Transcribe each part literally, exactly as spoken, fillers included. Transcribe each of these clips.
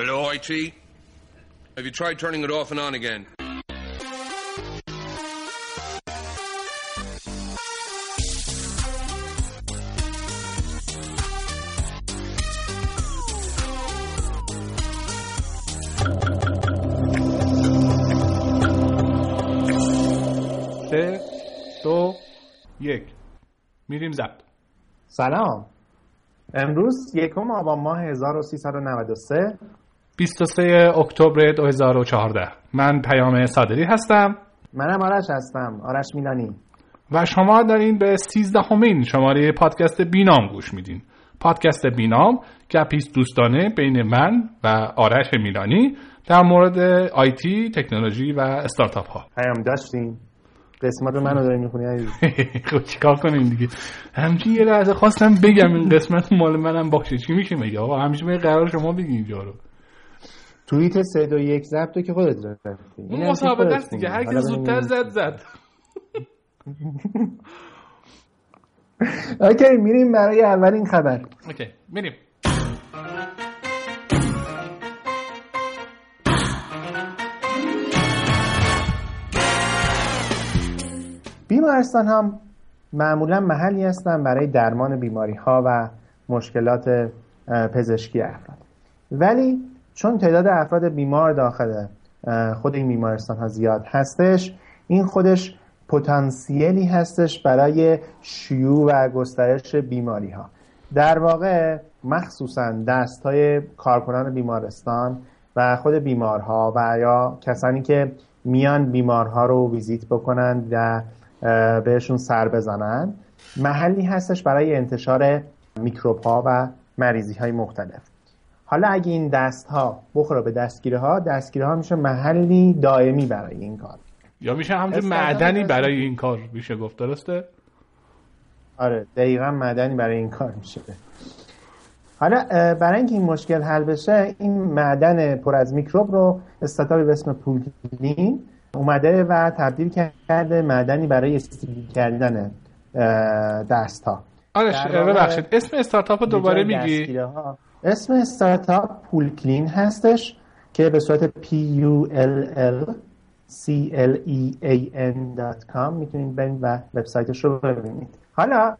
Hello, I T? Have you tried turning it off and on again? سه، دو، یک. میریم ضبط. سلام. امروز یکم آبان ماه هزار و سیصد و نود و سه، بیست و سوم اکتبر دو هزار و چهارده. من پیام صادقی هستم. منم آرش هستم، آرش میلانی. و شما دارین به سیزدهمین شماره پادکست بینام گوش میدین. پادکست بینام گپیست دوستانه بین من و آرش میلانی در مورد آیتی، تکنولوژی و استارتاپ ها. پیام داشتیم. قسمت رو منو داری میخونی عزیز. خب چیکار کنیم دیگه. همچین یه لحظه خواستم بگم این قسمت مال منم باشه. چی میشه میگه آقا؟ همیشه میگه قرار شما بگی اینجا رو. توییت سه دو یک ضبطو که خودت رفتی. اون مسابقه است دیگه، هر کی زودتر زد زد. اوکی میریم برای اولین خبر. اوکی میریم. بیمارستان هم معمولا محلی هستند برای درمان بیماری‌ها و مشکلات پزشکی افراد، ولی چون تعداد افراد بیمار داخل خود این بیمارستان‌ها زیاد هستش، این خودش پتانسیلی هستش برای شیوع و گسترش بیماری‌ها. در واقع مخصوصاً دست‌های کارکنان بیمارستان و خود بیمارها و یا کسانی که میان بیمارها رو ویزیت بکنن و بهشون سر بزنن، محلی هستش برای انتشار میکروب ها و مریضی های مختلف. حالا اگه این دست ها بخوره به دستگیره ها، دستگیره ها میشه محلی دائمی برای این کار، یا میشه همچنین معدنی برای این کار میشه گفت، درسته؟ آره دقیقا معدنی برای این کار میشه. حالا برای اینکه این مشکل حل بشه، این معدن پر از میکروب رو استارتاپی به اسم پولکلین اومده و تبدیل کرده معدنی برای استیل کردن دست ها. آرش ببخشید اسم استارتاپ رو دوباره میگی؟ اسم استارتاپ پولکلین هستش که به صورت پی یو ال ال سی ال ای ای ان دات کام میتونید برید و وبسایتش رو ببینید. حالا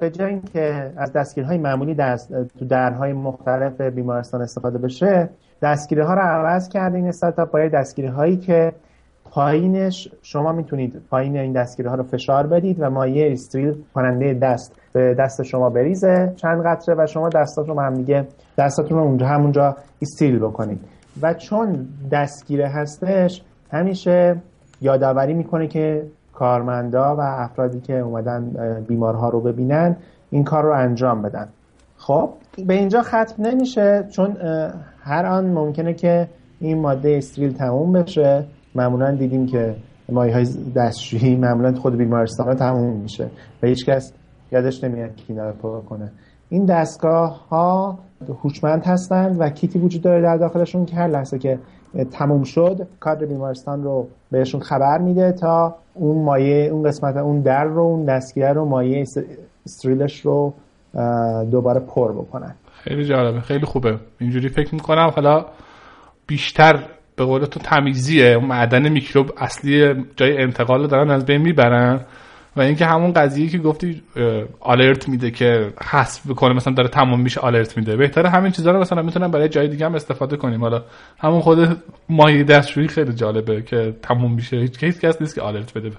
به جای اینکه از دستگیرهای معمولی در تو درهای مختلف بیمارستان استفاده بشه، دستگیرها رو عوض کرده این استارتاپ برای دستگیرهایی که پایینش شما میتونید پایین این دستگیرها رو فشار بدید و مایع استریل کننده دست به دست شما بریزه چند قطره و شما دستاتون هم دیگه دستاتون رو اونجا همونجا استریل بکنید. و چون دستگیره هستش همیشه یادآوری میکنه که کارمندا و افرادی که اومدن بیمارها رو ببینن این کار رو انجام بدن. خب به اینجا ختم نمیشه، چون هر آن ممکنه که این ماده استریل تموم بشه. معمولا دیدیم که مایه‌های دستشویی معمولا خود بیمارستان‌ها تموم میشه و هیچ کس یادش نمیاد که اینا رو پر کنه. این دستگاه‌ها هوشمند هستند و کیتی وجود داره در داخلشون که هر لحظه که تموم شد کادر بیمارستان رو بهشون خبر میده تا اون مایع اون قسمت اون در رو اون دستگیره رو مایع استریلش رو دوباره پر بکنن. خیلی جالبه، خیلی خوبه. اینجوری فکر می‌کنم حالا بیشتر به قول تو تمیزیه، اون معدن میکروب اصلی جای انتقال رو دارن از بین میبرن و اینکه همون قضیه که گفتی آلرت میده که حذف بکنه، مثلا داره تمام میشه آلرت میده. بهتره همین چیزا رو مثلا میتونن برای جای دیگه هم استفاده کنیم. حالا همون خود مایع دستشویی خیلی جالبه که تمام میشه، هیچ کس کس نیست که آلرت بده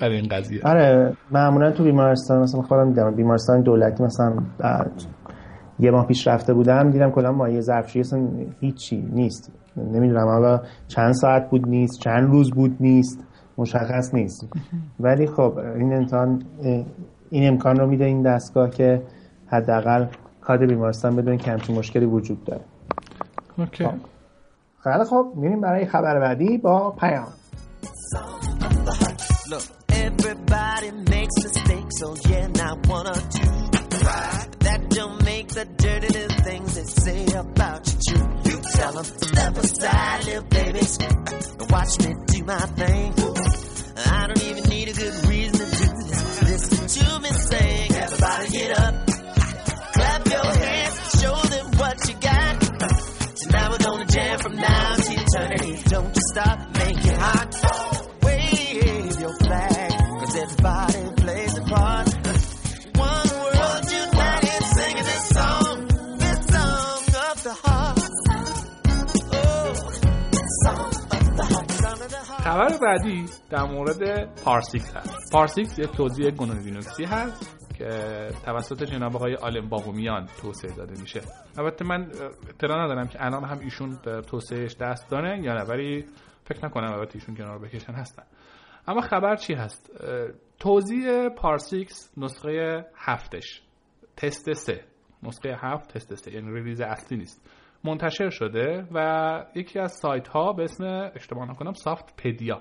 برای این قضیه. آره معمولا تو بیمارستان مثلا خودم دیدم بیمارستان دولتی مثلا یه ماه پیش رفته بودم دیدم کلا مایع ظرفشویی اصلا هیچی نیست. نمیدونم حالا چند ساعت بود نیست، چند روز بود نیست، مشخص نیست. ولی خب این امکان این امکان رو میده این دستگاه که حداقل کادر بیمارستان بدون کمچین مشکلی وجود داره. اوکی. خیلی خب میریم برای خبر بعدی با پیام. Tell them, step aside, little babies, and watch me do my thing. I don't even need a good reason to do this. Listen to me sing. Everybody get up, clap your hands, show them what you got. Tonight we're gonna بحث بعدی در مورد پارسیکس هست. پارسیکس یک توزیع گنو لینوکسی هست که توسط جناب آقای آلم باقومیان توسعه داده میشه. البته من اطلاع ندارم که الان هم ایشون در توسعهش دست دارن یا نه، ولی فکر نکنم البته ایشون کنار بکشن هستن. اما خبر چی هست؟ توزیع پارسیکس نسخه هفتش، تست سه، نسخه هفت تست سه، یعنی ریلیز اصلی نیست، منتشر شده و یکی از سایت ها به اسم اشتباه نکنم سافت پدیا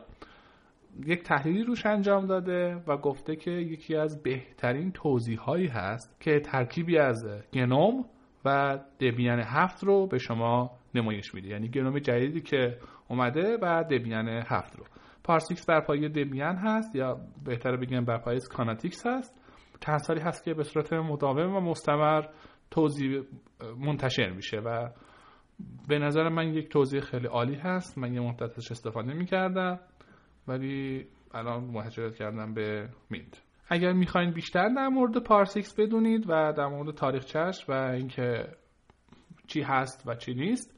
یک تحلیلی روش انجام داده و گفته که یکی از بهترین توضیحایی هست که ترکیبی از گنوم و دبیان هفت رو به شما نمایش میده، یعنی گنوم جدیدی که اومده و دبیان هفت رو. پارسیکس بر پایه دبیان هست، یا بهتر بگم بر پایه کاناتیکس هست. چند سالی هست که به صورت مداوم و مستمر توضیح منتشر میشه و به نظر من یک توضیح خیلی عالی هست. من یه مدتش استفاده میکردم ولی الان مهاجرت کردم به مید. اگر میخواین بیشتر در مورد پارسیکس بدونید و در مورد تاریخچه‌اش و اینکه چی هست و چی نیست،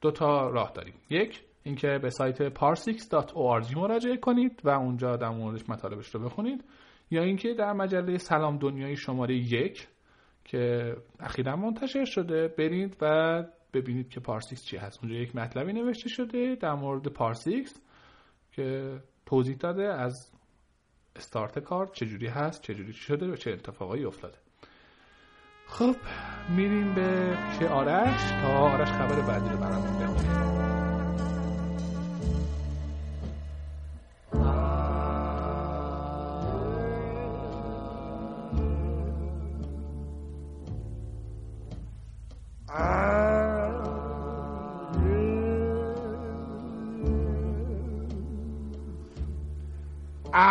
دو تا راه داریم. یک، اینکه به سایت پارسیکس دات او آر جی مراجعه کنید و اونجا در موردش مطالبش رو بخونید، یا اینکه در مجله سلام دنیای شماره یک که اخیراً منتشر شده برید و ببینید که پارسیکس چی هست. اونجا یک مطلبی نوشته شده در مورد پارسیکس که توضیح داده از استارت کار چجوری هست، چجوری شده و چه اتفاقایی افتاده. خب میریم به پیش آرش تا آرش خبر بعدی رو برامون بخونه.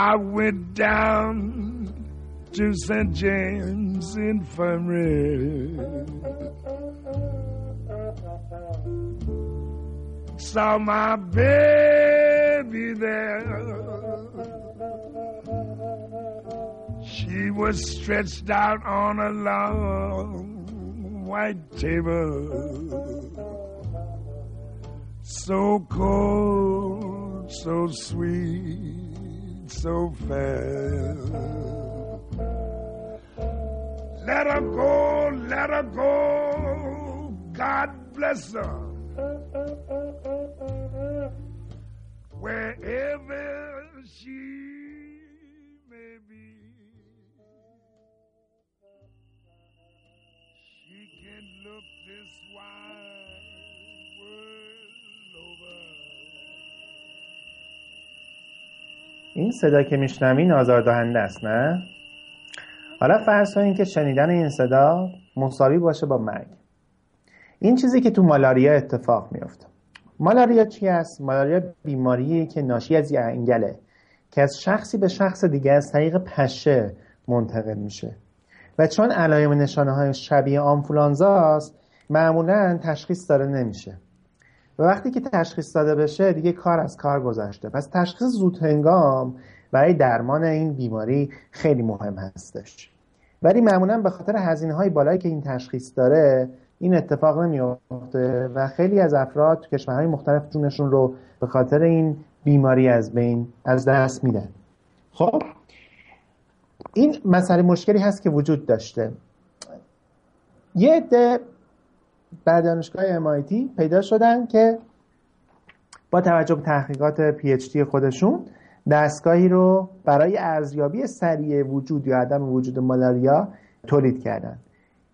I went down to Saint James Infirmary. Saw my baby there. She was stretched out on a long white table. So cold, so sweet, so fair. Let her go, let her go, God bless her, wherever she may be, she can look this wide world over. این صدا که میشنوین آزاردهنده است، نه؟ حالا فرض کنین که شنیدن این صدا مساوی باشه با مرگ. این چیزی که تو مالاریا اتفاق میفته. مالاریا چی است؟ مالاریا بیماریه که ناشی از یه انگله که از شخصی به شخص دیگه از طریق پشه منتقل میشه و چون علائم نشانه های شبیه آنفولانزا است معمولاً تشخیص داده نمیشه و وقتی که تشخیص داده بشه دیگه کار از کار گذشته. پس تشخیص زود هنگام برای درمان این بیماری خیلی مهم هستش، ولی معمولاً به خاطر هزینه‌های بالایی که این تشخیص داره این اتفاق نمیفته و خیلی از افراد تو کشورهای مختلف جونشون رو به خاطر این بیماری از بین از دست میدن. خب این مسئله مشکلی هست که وجود داشته. یه عده در دانشگاه ام آی تی پیدا شدن که با توجه به تحقیقات پی اچ دی خودشون دستگاهی رو برای ارزیابی سریع وجود یا عدم وجود مالاریا تولید کردن.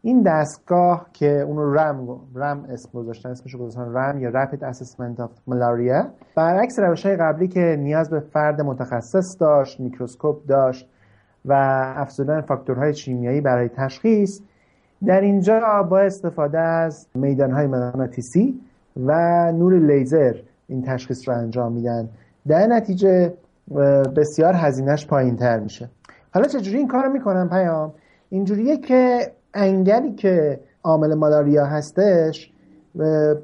این دستگاه که اونو رم رم اسم گذاشتن، اسمش گذاشتن رم یا Rapid Assessment of Malaria، برعکس روش‌های قبلی که نیاز به فرد متخصص داشت، میکروسکوپ داشت و افزودن فاکتورهای شیمیایی برای تشخیص، در اینجا با استفاده از میدانهای مغناطیسی و نور لیزر این تشخیص رو انجام میدن. در نتیجه بسیار هزینهش پایین تر میشه. حالا چجوری این کار رو میکنن پیام؟ اینجوریه که انگلی که عامل مالاریا هستش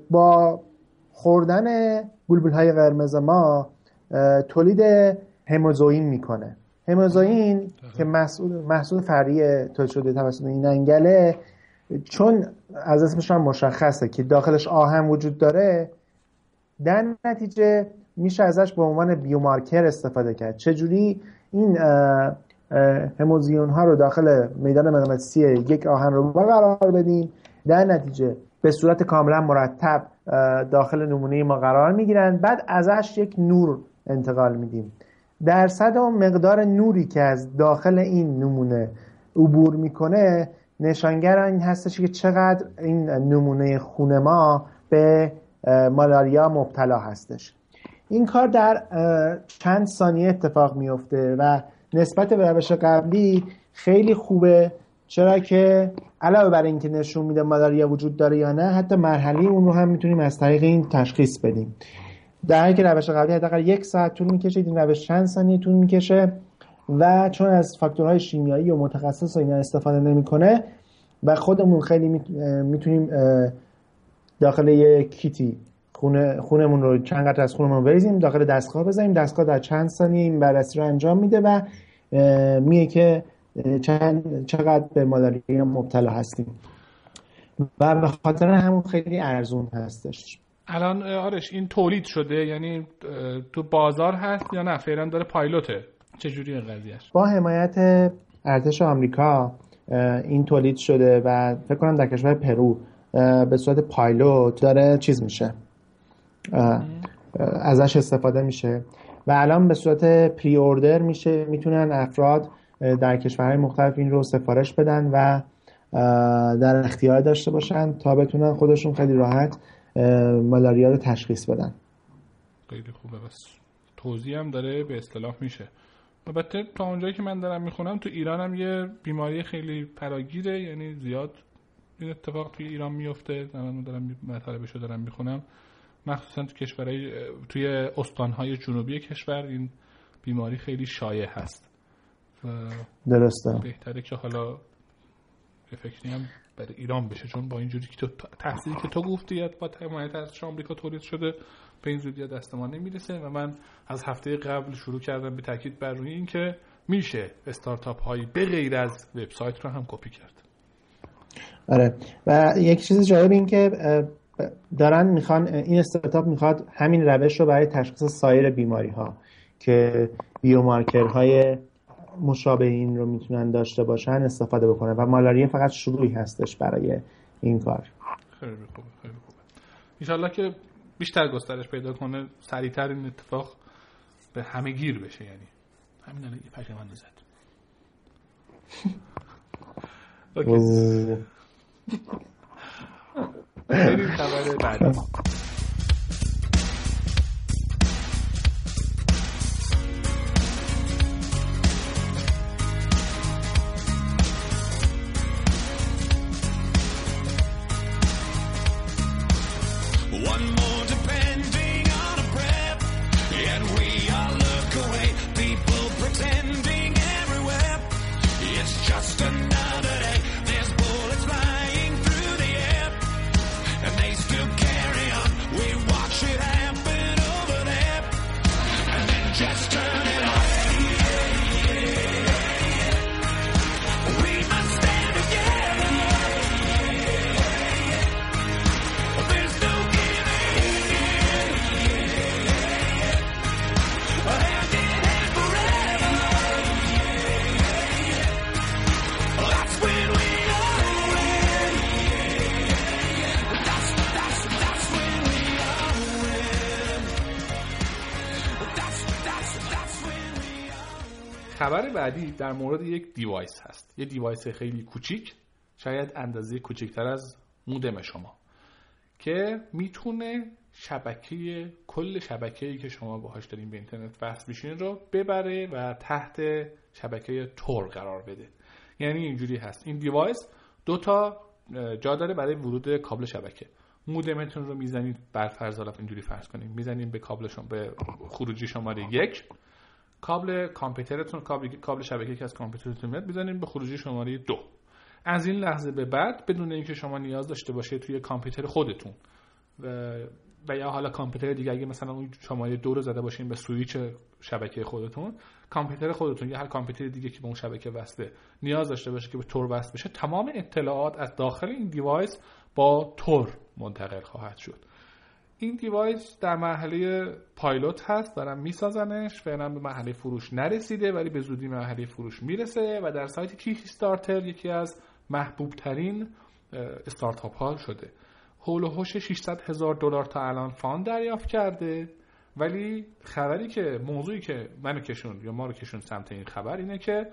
با خوردن بلبلهای قرمز ما تولید هموزوئین میکنه. هموزوئین که مسئول محصول فرعی تولید شده توسط این انگله، چون از اسمش هم مشخصه که داخلش آهن وجود داره، در نتیجه میشه ازش به عنوان بیومارکر استفاده کرد. چجوری این هموزیون ها رو داخل میدان مغناطیسی یک آهن رو قرار بدیم، در نتیجه به صورت کاملا مرتب داخل نمونه ما قرار میگیرن، بعد ازش یک نور انتقال میدیم. درصد و مقدار نوری که از داخل این نمونه عبور میکنه نشانگر این هستش که چقدر این نمونه خون ما به مالاریا مبتلا هستش. این کار در چند ثانیه اتفاق میفته و نسبت به روش قبلی خیلی خوبه، چرا که علاوه بر اینکه نشون میده مالاریا وجود داره یا نه، حتی مرحله اون رو هم میتونیم از طریق این تشخیص بدیم. در حالی که روش قبلی حداقل یک ساعت طول میکشید، این روش چند ثانیه طول میکشه و چون از فاکتورهای شیمیایی و متخصص و اینا استفاده نمیکنه و خودمون خیلی میتونیم داخل یک کیتی خونه خونمون رو چند قطره از خونمون بریزیم، داخل دستگاه بزنیم، دستگاه در چند ثانیه این بررسی رو انجام میده و میگه که چند چقدر به مالاریا مبتلا هستیم و به خاطر همون خیلی ارزون هستش. الان آرش این تولید شده، یعنی تو بازار هست یا نه فعلا داره پایلوته؟ چجوریه قضیهش؟ با حمایت ارتش آمریکا این تولید شده و فکر کنم در کشور پرو به صورت پایلوت داره چیز میشه، ازش استفاده میشه و الان به صورت پری اوردر میشه، میتونن افراد در کشورهای مختلف این رو سفارش بدن و در اختیار داشته باشن تا بتونن خودشون خیلی راحت مالاریا رو تشخیص بدن. خیلی خوبه، بس توضیح هم داره به اصطلاح میشه. البته تا اونجایی که من دارم میخونم تو ایران هم یه بیماری خیلی فراگیره، یعنی زیاد این اتفاق توی ایران میفته. من دارم مطالبشو دارم میخونم، مخصوصا تو کشورهای توی استانهای جنوبی کشور این بیماری خیلی شایع هست و درسته بهتره که حالا به فکر هم برای ایران بشه، چون با اینجوری که تو تحصیلی که تو گفتی با حمایت ارتش آمریکا تولید شده به این زودی دست ما نمیرسه و من از هفته قبل شروع کردم به تاکید بر روی این که میشه استارتاپ هایی به غیر از وبسایت رو هم کپی کرد. آره و یک چیز جالب این که دارن میخوان این استارتاپ میخواد همین روش رو برای تشخیص سایر بیماری ها که بیومارکر های مشابه این رو میتونن داشته باشن استفاده بکنن و مالاریا فقط شروعی هستش برای این کار. خیلی خوبه، خیلی خوبه. ان شاءالله که بیشتر گسترش پیدا کنه، سریعتر این اتفاق به همه گیر بشه. یعنی همین الان یه پشمان زد. اوکی. بریم خبر بعدی. خبر بعدی در مورد یک دیوایس هست، یه دیوایس خیلی کوچیک، شاید اندازه کوچکتر از مودم شما، که میتونه شبکه کل شبکه‌ای که شما باهاش دارین به اینترنت وصل میشین رو ببره و تحت شبکه تور قرار بده. یعنی اینجوری هست، این دیوایس دو تا جا داره برای ورود کابل شبکه. مودمتون رو میزنید، بر فرض حالا اینجوری فرض کنید، میزنید به کابلشون به خروجی شماره یک، کابل کامپیوترتون، کابل کابل شبکه‌ای که از کامپیوترتون میاد می‌ذارین به خروجی شماره دو. از این لحظه به بعد بدون اینکه شما نیاز داشته باشه توی کامپیوتر خودتون و, و یا حالا کامپیوتر دیگه، اگه مثلا اون شماره دو رو زده باشین به سویچ شبکه خودتون، کامپیوتر خودتون یا هر کامپیوتر دیگه که به اون شبکه وصله نیاز داشته باشه که به تور وصل بشه، تمام اطلاعات از داخل این دیوایس با تور منتقل خواهد شد. این دیوایس در مرحله پایلوت هست، دارن میسازنش، فعلا به مرحله فروش نرسیده ولی به زودی مرحله فروش میرسه و در سایت کیکستارتر یکی از محبوب ترین استارتاپ ها شده. هول و هوش ششصد هزار دلار تا الان فاند دریافت کرده، ولی خبری که موضوعی که منو کشون یا ما رو کشون سمت این خبر اینه که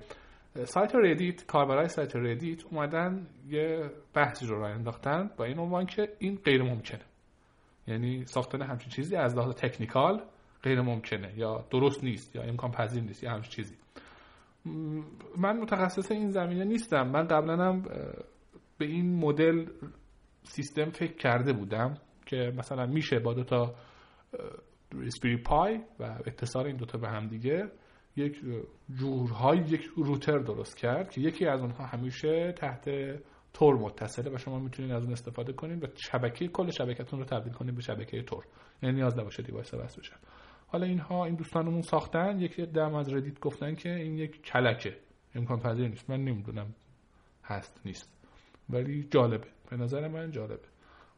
سایت ردیت، کاربرای سایت ردیت اومدن یه بحثی رو راه انداختن با این عنوان که این غیر ممکنه، یعنی ساختن همچین چیزی از لحاظ تکنیکال غیر ممکنه یا درست نیست یا امکان پذیر نیست یا همچین چیزی. من متخصص این زمینه نیستم، من قبلا هم به این مدل سیستم فکر کرده بودم که مثلا میشه با دو تا راسپبری پای و اتصال این دوتا به هم دیگه یک جورهای یک روتر درست کرد که یکی از اونها همیشه تحت تور متصله و شما میتونید از اون استفاده کنید و شبکه کل شبکه‌تون رو تبدیل کنید به شبکه تور، یعنی نیاز نباشه دیوایس وصل بشه. حالا اینها این دوستانمون ساختن، یکی دم از ردیت گفتن که این یک کلکه، امکان پذیر نیست. من نمیدونم هست نیست، ولی جالبه، به نظر من جالبه.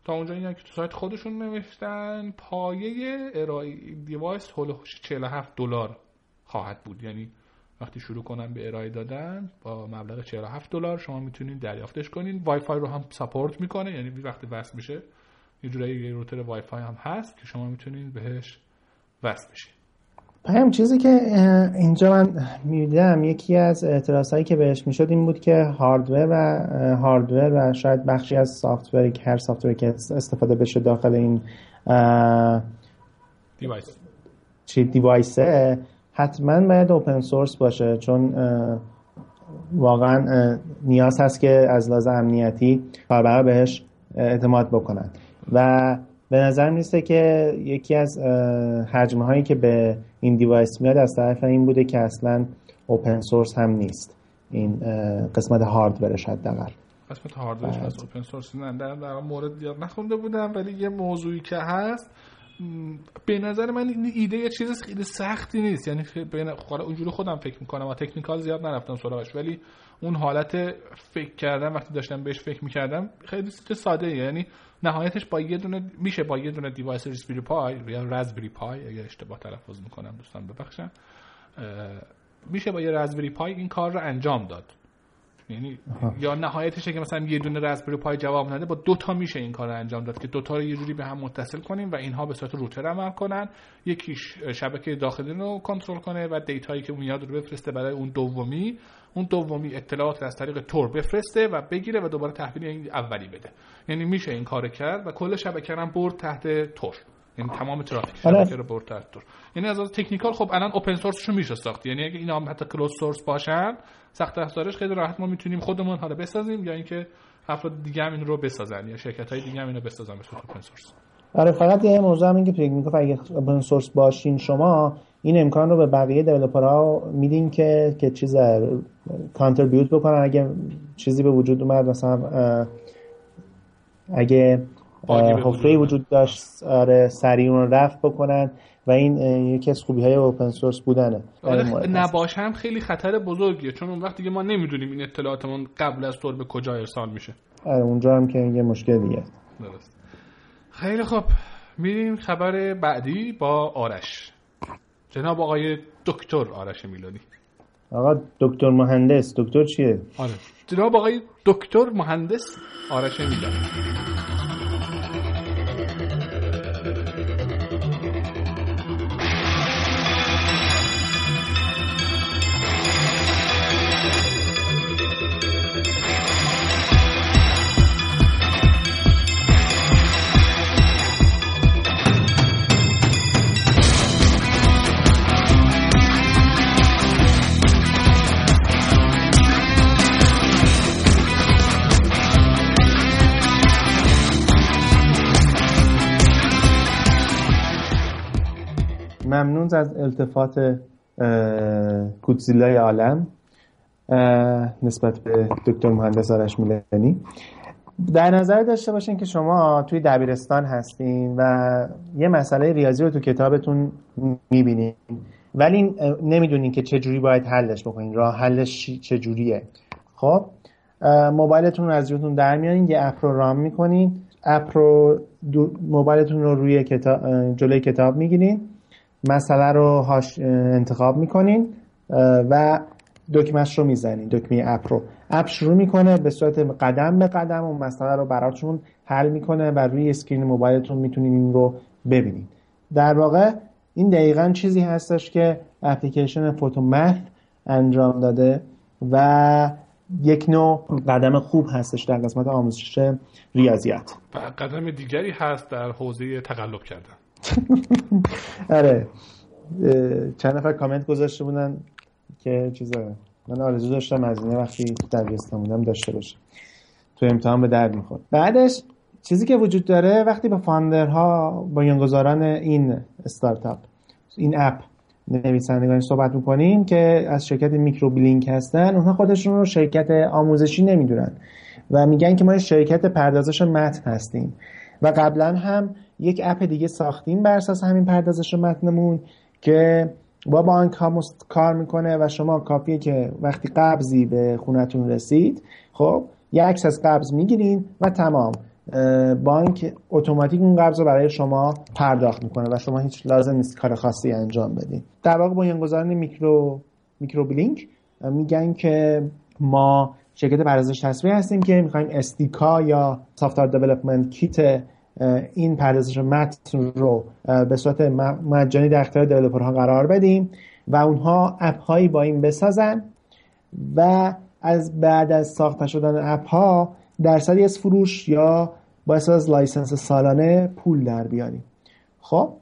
تا اونجا اینا که تو سایت خودشون نوشتن پایه ارائه دیوایس هولوش چهل و هفت دلار خواهد بود، یعنی وقتی شروع کنن به ارائه دادن با مبلغ چهل و هفت دلار شما میتونید دریافتش کنین. وای فای رو هم ساپورت میکنه، یعنی وقتی وصل میشه یه جورایی روتر وای فای هم هست که شما میتونید بهش وصل بشین. هم چیزی که اینجا من میدم یکی از اعتراضایی که بهش میشد این بود که هاردور و هاردور و شاید بخشی از سافتور، هر سافتوری که استفاده بشه داخل این دیوایس چی دیوایسه حتما باید اوپن سورس باشه، چون واقعا نیاز هست که از لحاظ امنیتی کاربرا بهش اعتماد بکنن و به نظر میرسه که یکی از حجمه هایی که به این دیوایس میاد از طرف این بوده که اصلا اوپن سورس هم نیست، این قسمت هاردورش حداقل قسمت هاردورش از اوپن سورس نه. در این مورد یاد نخونده بودم، ولی یه موضوعی که هست به نظر من این ایده یه چیز خیلی سختی نیست، یعنی خاله اونجوری خودم فکر میکنم و تکنیکال زیاد نرفتم سراغش، ولی اون حالت فکر کردم وقتی داشتم بهش فکر میکردم خیلی ساده، یعنی نهایتش با یه دونه میشه با یه دونه دیوایس راسپبری پای یا راسپبری پای، اگر اشتباه تلفظ میکنم دوستان ببخشن، میشه با یه راسپبری پای این کار رو انجام داد، یعنی آه. یا نهایتش که مثلا یه دونه راسپبری پای جواب نده با دو تا میشه این کار رو انجام داد که دو تا رو یه جوری به هم متصل کنیم و اینها به صورت روتر عمل کنن، یکیش شبکه داخلی رو کنترل کنه و دیتایی که میاد رو بفرسته برای اون دومی، اون دومی اطلاعات رو از طریق تور بفرسته و بگیره و دوباره تحویل این اولی بده. یعنی میشه این کارو کرد و کل شبکه رو برد تحت تور، یعنی تمام ترافیک شبکه رو برد تحت تور. یعنی از نظر تکنیکال خب الان اوپن سورسشو میشه ساخت، یعنی اگه اینا هم حتی کلوز سورس باشن سخت افزارش خیلی راحت ما میتونیم خودمون حالا بسازیم یا اینکه افراد دیگه هم این رو بسازن یا شرکت‌های دیگه هم اینو بسازن به صورت اوپن سورس. آره، فقط یه موضوع هم این که تکنیکال اگه اوپن سورس باشین شما این امکان رو به بقیه دیولپرها میدین که که چیز کانتریبیوت بکنن، اگه چیزی به وجود اومد، مثلا اگه حفره‌ای وجود داشت آره سریع اون رو رفع بکنن و این یکی از خوبی‌های اوپن سورس بودنه. نباشه هم خیلی خطر بزرگیه، چون اون وقت دیگه ما نمیدونیم این اطلاعاتمون قبل از تور به کجا ارسال میشه. آره، اونجا هم که یه مشکل دیگه است. درست. خیلی خب، میریم خبر بعدی با آرش. جناب آقای دکتر آرش میلانی. آقا دکتر مهندس، دکتر چیه؟ آره. جناب آقای دکتر مهندس آرش میلانی. ممنون از التفات کوتزیلای عالم نسبت به دکتر مهندس آرش میلانی. در نظر داشته باشین که شما توی دبیرستان هستین و یه مسئله ریاضی رو تو کتابتون میبینین ولی نمیدونین که چجوری باید حلش بکنین، راه حلش چجوریه. خب موبایلتون رو از جیبتون در میارین، یه اپ رو رام میکنین اپ رو موبایلتون رو روی کتاب، جلوی کتاب میگیرین، مسئله رو هاش انتخاب میکنین و دکمهش رو میزنین، دکمه اپ رو. اپ شروع میکنه به صورت قدم به قدم اون مسئله رو براتون حل میکنه و روی اسکرین موبایلتون میتونین این رو ببینید. در واقع این دقیقاً چیزی هستش که اپلیکیشن فوتومت انجام داده و یک نوع قدم خوب هستش در قسمت آموزش ریاضیات. قدم دیگری هست در حوزه تقلب کردن. آره، چند نفر کامنت گذاشته بودن که چیزا من آرزو داشتم از این وقتی دبیرستان بودم داشته باشم، تو امتحان به درد میخورد. بعدش چیزی که وجود داره وقتی با فاندرها، با بنیانگذاران این استارتاپ، این اپ، نویسندگان صحبت میکنیم که از شرکت میکروبلینک هستن، اونها خودشون رو شرکت آموزشی نمیدونن و میگن که ما شرکت پردازش متن هستیم و قبلا هم یک اپ دیگه ساختیم بر اساس همین پردازش متنمون که با بانک ها کار میکنه و شما کافیه که وقتی قبضی به خونتون رسید، خب یک عکس از قبض میگیرین و تمام، بانک اتوماتیک اون قبض رو برای شما پرداخت میکنه و شما هیچ لازم نیست کار خاصی انجام بدین. در واقع بنیانگذاران میکرو میکروبلینک میگن که ما شرکت پردازش تصویری هستیم که میخوایم استیکا یا سافت‌ویر دیولپمنت کیت این پردازش متن رو به صورت مجانی در اختیار دیولپرها قرار بدیم و اونها اپ هایی با این بسازن و از بعد از ساخته شدن اپ ها درصدی از فروش یا باعث از لایسنس سالانه پول در بیاریم. خب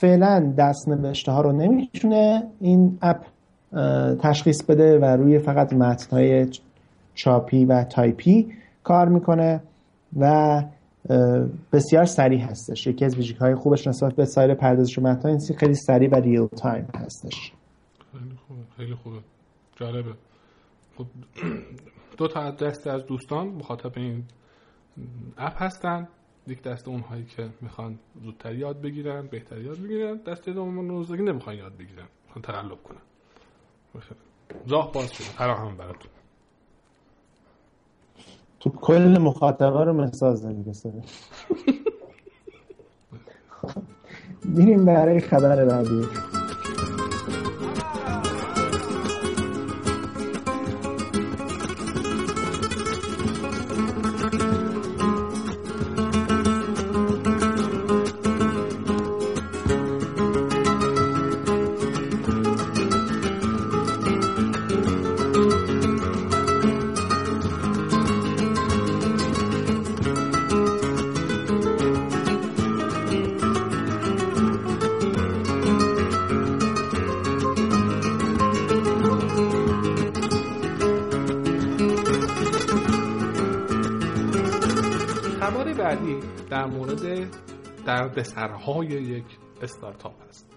فعلا دست نوشته ها رو نمیتونه این اپ تشخیص بده و روی فقط متن های چاپی و تایپی کار میکنه و بسیار سریع هستش. یکی از ویژگی های خوبش نسبت به سایر پردازش متن این خیلی سریع و ریل تایم هستش. خیلی خوبه، خیلی خوبه، جالبه. خب دو تا دسته از دوستان مخاطب این اپ هستن، یک دسته اونهایی که میخوان زودتر یاد بگیرن، بهتر یاد بگیرن، دسته دوم روزی نمیخوان یاد بگیرن، میخوان تقلب کنن. باشه، راه باز شده فراهم براتون. تو کل مخاطبا رو مساز نمی‌رسه. میریم برای خبر بعدی. به سرهای یک استارتاپ هست.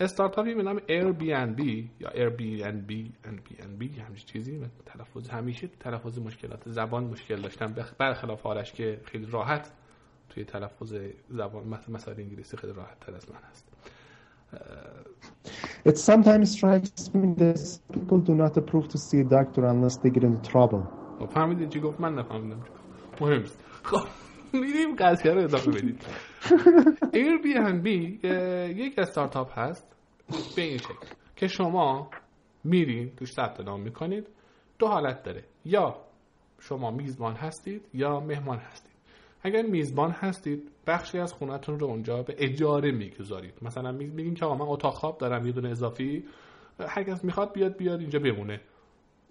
استارتاپی به نام Airbnb یا Airbnb Airbnb همین چیزی، من تلفظ همیشه تلفظ مشکلات زبان مشکل داشتم، برخلاف آرش که خیلی راحت توی تلفظ زبان مثل مسائل انگلیسی خیلی راحت تر از من هست. It sometimes strikes me that people do not approve to see a doctor unless they get into trouble. فهمیدین چی گفت؟ من نفهمیدم چی گفت. مهم نیست. خب میریم قضیه رو اضافه بدید. Airbnb یک استارتاپ هست به این شکل که شما میرین توش ثبت نام میکنید. دو حالت داره، یا شما میزبان هستید یا مهمان هستید. اگر میزبان هستید بخشی از خونتون رو اونجا به اجاره میگذارید. مثلا میگین که آقا من اتاق خواب دارم، یه دونه اضافی، هر کس میخواد بیاد بیاد اینجا بمونه.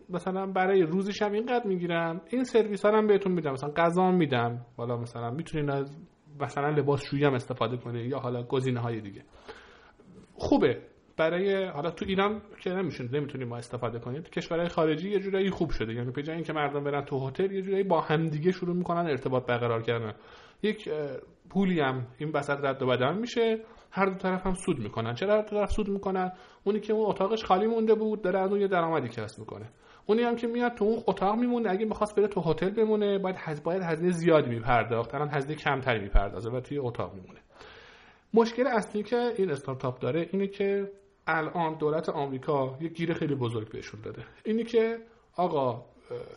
مثلا برای روزش هم اینقدر میگیرم، این سرویس ها هم بهتون میدم، مثلا غذا میدم، والا مثلا میتونین از مثلا لباس شویی هم استفاده کنید یا حالا گزینه های دیگه. خوبه برای حالا تو ایران که نمیشوند نمیتونیم ما استفاده کنیم، تو کشورهای خارجی یه جورایی خوب شده، یعنی به جای اینکه مردم برن تو هتل یه جورایی با هم دیگه شروع میکنن ارتباط برقرار کردن، یک پولی هم این وسط رد و بدل میشه، هر دو طرف هم سود میکنن. چرا هر دو طرف سود میکنن؟ اونی که اون اتاقش خالی مونده بود داره از اون یه درآمدی کسب میکنه، اونی هم که میاد تو اون اتاق میمونه اگه میخواست بره تو هتل بمونه باید حز... باید هزینه زیادی میپرداخت، الان هزینه کمتری میپردازه و توی اتاق میمونه. مشکل اصلی که این استارتاپ داره اینه که الان دولت آمریکا یه گیر خیلی بزرگ بهشون داده، اینی که آقا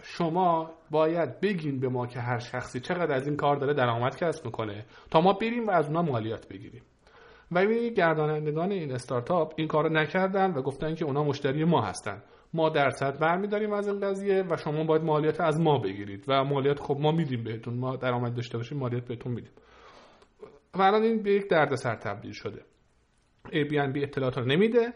شما باید بگین به ما که هر شخصی چقدر از این کار داره درآمد کسب میکنه تا ما بریم و از اونا مالیات بگیریم. و این گردانندگان این استارتاپ این کارو نکردن و گفتن که اونا مشتری ما هستن، ما درصد برمی‌داریم از این قضیه و شما باید مالیات از ما بگیرید و مالیات خب ما میدیم بهتون، ما درآمد داشته باشیم مالیات بهتون میدیم. و الان این به یک دردسر تبدیل شده. Airbnb اطلاعات رو نمیده،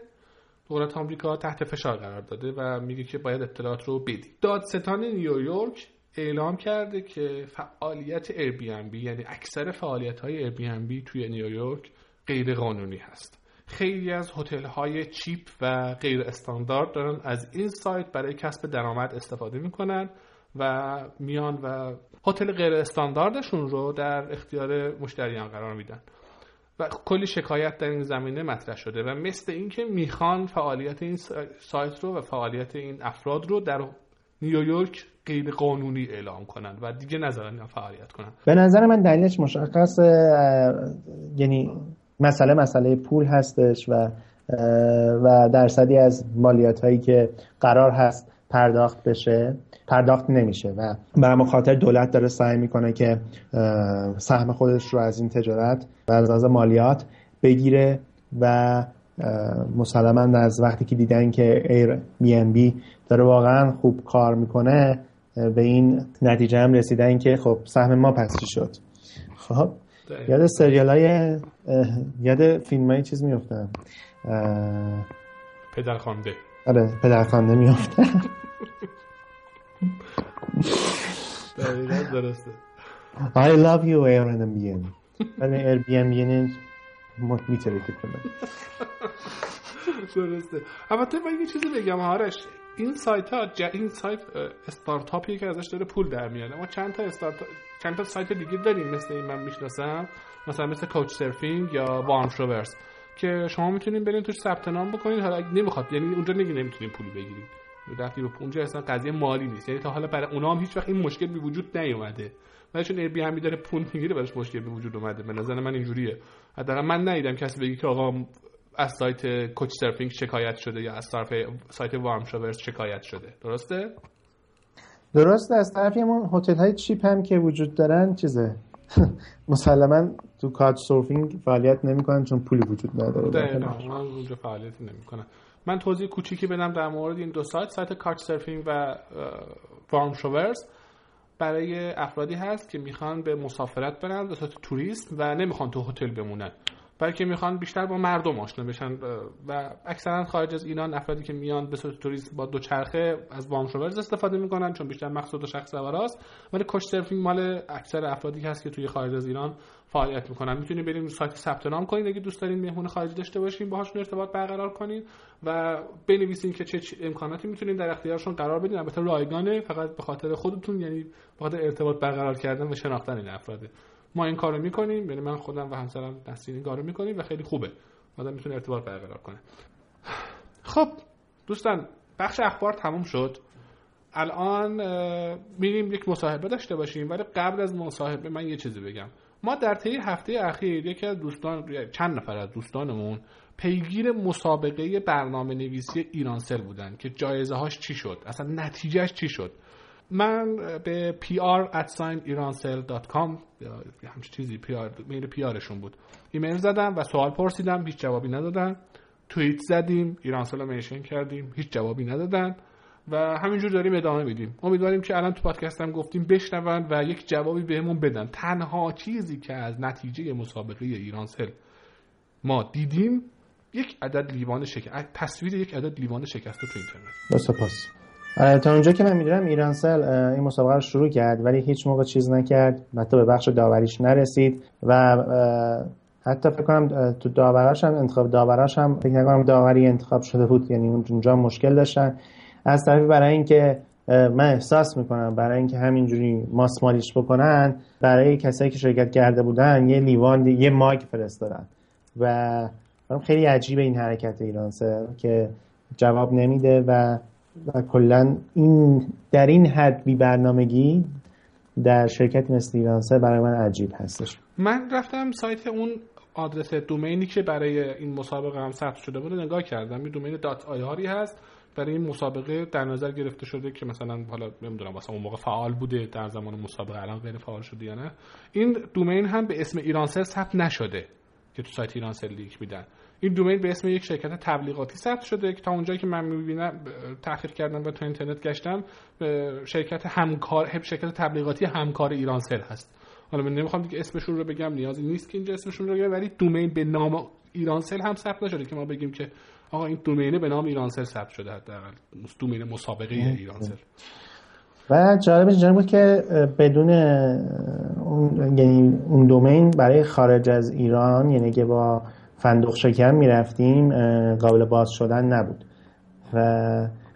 دولت آمریکا تحت فشار قرار داده و میگه که باید اطلاعات رو بدی. دادستان نیویورک اعلام کرده که فعالیت Airbnb، یعنی اکثر فعالیت‌های Airbnb توی نیویورک غیر قانونی هست. خیلی از هتل‌های چیپ و غیر استاندارد دارن از این سایت برای کسب درآمد استفاده میکنن و میان و هتل غیر استانداردشون رو در اختیار مشتریان قرار میدن و کلی شکایت در این زمینه مطرح شده و مثل اینکه میخوان فعالیت این سایت رو و فعالیت این افراد رو در نیویورک غیر قانونی اعلام کنن و دیگه نذارن فعالیت کنن. به نظر من دلیلش مشخصه، یعنی مسئله مسئله پول هستش و و درصدی از مالیات هایی که قرار هست پرداخت بشه پرداخت نمیشه و برای خاطر دولت داره سعی میکنه که سهم خودش رو از این تجارت و از مالیات بگیره و مسلماً از وقتی که دیدن که Airbnb داره واقعا خوب کار میکنه به این نتیجه هم رسیدن که خب سهم ما پس چی شد. خب یاد سریالای یاد فیلمای چیز میافتم پدرخوانده. آره پدرخوانده میافتم. دقیقاً درسته. I love you Airbnb. ولی Airbnb میتره که کنم درسته. اما تو باید یه چیزی بگم آرش، این سایت ها جا... این سایت استارتاپی که ازش داره پول در میاد، اما چند تا استارتاپ چند تا سایت دیگه داریم مثل این من میشناسم، مثلا مثل کوچ سرفینگ یا وارمشاورز که شما میتونید برید توش ثبت نام بکنید. حالا نمیخواد، یعنی اونجا نگی نمیتونید پول بگیرید، رفتی به اونجا اصلا قضیه مالی نیست، یعنی تا حالا برای اونام هیچ وقت این مشکل به وجود نیومده ولی چون ایربی هم داره پول میگیره براش مشکل به وجود اومده. به نظر من اینجوریه، حداقل من ندیدم کسی بگه که آقا از سایت کوچ سرفینگ شکایت شده یا از طرف سایت وارمشاورز شکایت شده. درسته؟ درسته. از طرف همون هتل های چیپ هم که وجود دارن چیزه مسلماً تو کاج سرفینگ فعالیت نمیکنن چون پولی وجود نداره. نه نه من اونجا فعالیت نمیکنن. من توضیح کوچیکی بدم در مورد این دو سایت، سایت کاج سرفینگ و وارمشاورز برای افرادی هست که میخوان به مسافرت برن، به صورت توریست و نمیخوان تو هتل بمونن، بلکه میخوان بیشتر با مردم آشنا بشن و اکثرا خارج از ایران افرادی که میان به صورت توریست با دوچرخه از وارمشاورز استفاده میکنن چون بیشتر مقصود شخص سواراست، ولی کوچ سرفینگ مال اکثر افرادی هست که توی خارج از ایران فعالیت میکنن. میتونید برید سایت ثبت نام کنید اگه دوست دارین مهمون خارجی داشته باشین باهاشون ارتباط برقرار کنین و بنویسین که چه امکاناتی میتونین در اختیارشون قرار بدین. البته رایگانه، فقط به خاطر خودتون، یعنی به خاطر ارتباط برقرار کردن و شناختن این افراده. ما این کارو میکنیم، یعنی من خودم و همسرم نسرین این کارو میکنیم و خیلی خوبه، آدم میتونه ارتباط برقرار کنه. خب دوستان بخش اخبار تموم شد، الان میریم یک مصاحبه داشته باشیم، ولی قبل از مصاحبه من یه چیزی بگم. ما در طی هفته اخیر یکی از دوستان، چند نفر از دوستانمون پیگیر مسابقه برنامه نویسی ایرانسل بودن که جایزه هاش چی شد، اصلا نتیجهش چی شد. من به پی آر ات ایرانسل دات کام همچین چیزی پیار میل پیارشون بود ایمیل زدم و سوال پرسیدم، هیچ جوابی ندادن. توییت زدیم، ایرانسل رو منشن کردیم، هیچ جوابی ندادن و همینجور داریم ادامه میدیم. امیدواریم که الان تو پادکستم گفتیم بشنون و یک جوابی بهمون بدن. تنها چیزی که از نتیجه مسابقه ایرانسل ما دیدیم یک عدد لیوان شکست، تصویر یک عدد لیوان شکسته تو اینترنت. با سپاس. تا اونجا که من میدونم ایرانسل این مسابقه رو شروع کرد ولی هیچ موقع چیز نکرد، حتی به بخش داوریش نرسید و حتی فکر کنم تو داوراش هم انتخاب داوراش هم فکر نکنم داوری انتخاب شده بود، یعنی اونجا مشکل داشتن. از طرفی برای اینکه من احساس میکنم برای اینکه همینجوری ماسمالیش بکنن برای کسایی که شرکت کرده بودن یه لیوان یه ماگ فرستادن و خیلی عجیبه این حرکت ایرانسل که جواب نمیده و و کلا این در این حد بی برنامگی در شرکت مثل ایرانسل برای من عجیب هستش. من رفتم سایت اون آدرس دومینی که برای این مسابقه هم ثبت شده بود نگاه کردم، این دومین دات آی آر هست برای این مسابقه در نظر گرفته شده که مثلا حالا نمیدونم واسه اون موقع فعال بوده در زمان مسابقه، الان غیر فعال شده یا نه. این دومین هم به اسم ایرانسل ثبت نشده که تو سایت ایرانسل لیک میدن. این دومین به اسم یک شرکت تبلیغاتی ثبت شده که تا اونجایی که من میبینم تحقیق کردم و تو اینترنت گشتم شرکت همکار شرکت تبلیغاتی همکار ایرانسل هست. حالا من نمیخوام دیگه اسمشون رو بگم، نیازی نیست که اینجا اسمشون رو بگم، ولی دومین به نام ایرانسل هم ثبت نشده که ما بگیم که آقا این دومینه به نام ایرانسل ثبت شده، حداقل دومین مسابقه ایرانسل. و جالبش جالب بود که بدون اون، یعنی اون دومین برای خارج از ایران، یعنی که با فندق شکم میرفتیم، قابل باز شدن نبود. و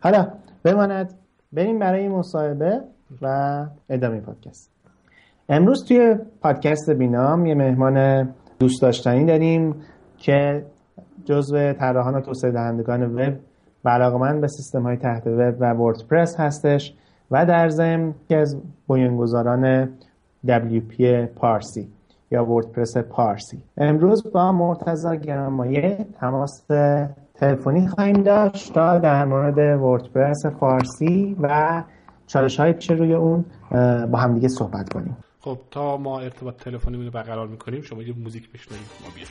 حالا بماند بریم برای مصاحبه و ادامه پادکست. امروز توی پادکست بینام یه مهمان دوست داشتنی داریم که جزو طراحان و توسعه دهندگان وب و علاقه‌مند به سیستم‌های تحت وب و وردپرس هستش و در ضمن یکی از بنیانگذاران دبلیو پی پارسی یا وردپرس پارسی. امروز با مرتضی گرانمایه تماس تلفنی خواهیم داشت تا در مورد وردپرس پارسی و چالش‌های پیش روی اون با هم دیگه صحبت کنیم. خب تا ما ارتباط تلفنی رو برقرار می‌کنیم شما یه موزیک بشنوید ما بیایم.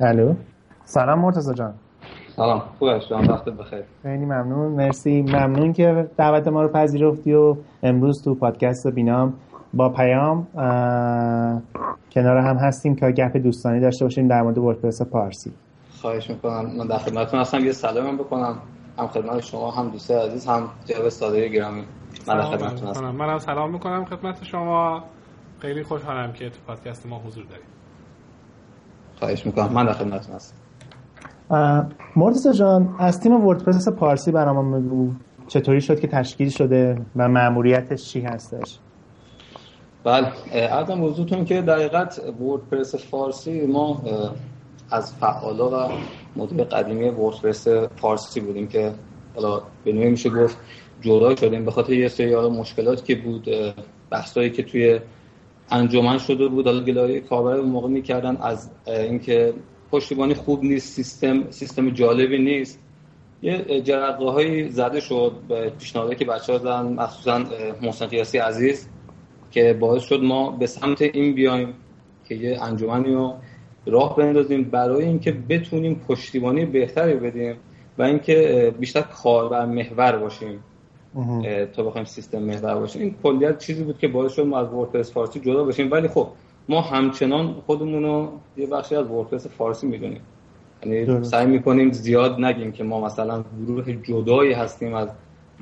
الو، سلام مرتضی جان. سلام، خوب هستم، وقت بخیر. خیلی ممنون، مرسی. ممنون که دعوت ما رو پذیرفتی و امروز تو پادکست بینام با پیام کنار هم هستیم که گپ دوستانه داشته باشیم در مورد وردپرس پارسی. خواهش می‌کنم، من در خدمتتون هستم. یه سلام بکنم هم خدمت شما، هم دوستان عزیز، هم جواد صادقی گرامی. من در خدمتتون هستم. منم سلام می‌کنم خدمت شما. خیلی خوشحالم که تو پادکست ما حضور دارید. خواهش میکنم، من در خدمتتون هستم. مرتضی جان، از تیم وردپرس پارسی برام بگو چطوری شد که تشکیل شده و مأموریتش چی هستش؟ بله، از موضوعتون که در حقیقت وردپرس فارسی ما از فعالا و مدیر قدیمی وردپرس فارسی بودیم که حالا به نوعی میشه گفت جدا شدیم به خاطر یه سری مشکلات که بود، بحثایی که توی انجمن شده بود. حالا گلایه کاربر اون موقع می‌کردن از اینکه پشتیبانی خوب نیست، سیستم سیستم جالبی نیست. یه جرقه‌هایی زده شد به پیشنهاداتی که بچه‌ها دادن، مخصوصاً محسن قیاسی عزیز، که باعث شد ما به سمت این بیایم که یه انجمنی رو راه بندازیم برای اینکه بتونیم پشتیبانی بهتری بدیم و اینکه بیشتر کاربر محور باشیم تا بخوایم سیستم محور باشیم. این کلیت چیزی بود که باعث شد ما از وردپرس فارسی جدا بشیم، ولی خب ما همچنان خودمون رو یه بخشی از وردپرس فارسی میدونیم. یعنی سعی میکنیم زیاد نگیم که ما مثلا گروه جدایی هستیم از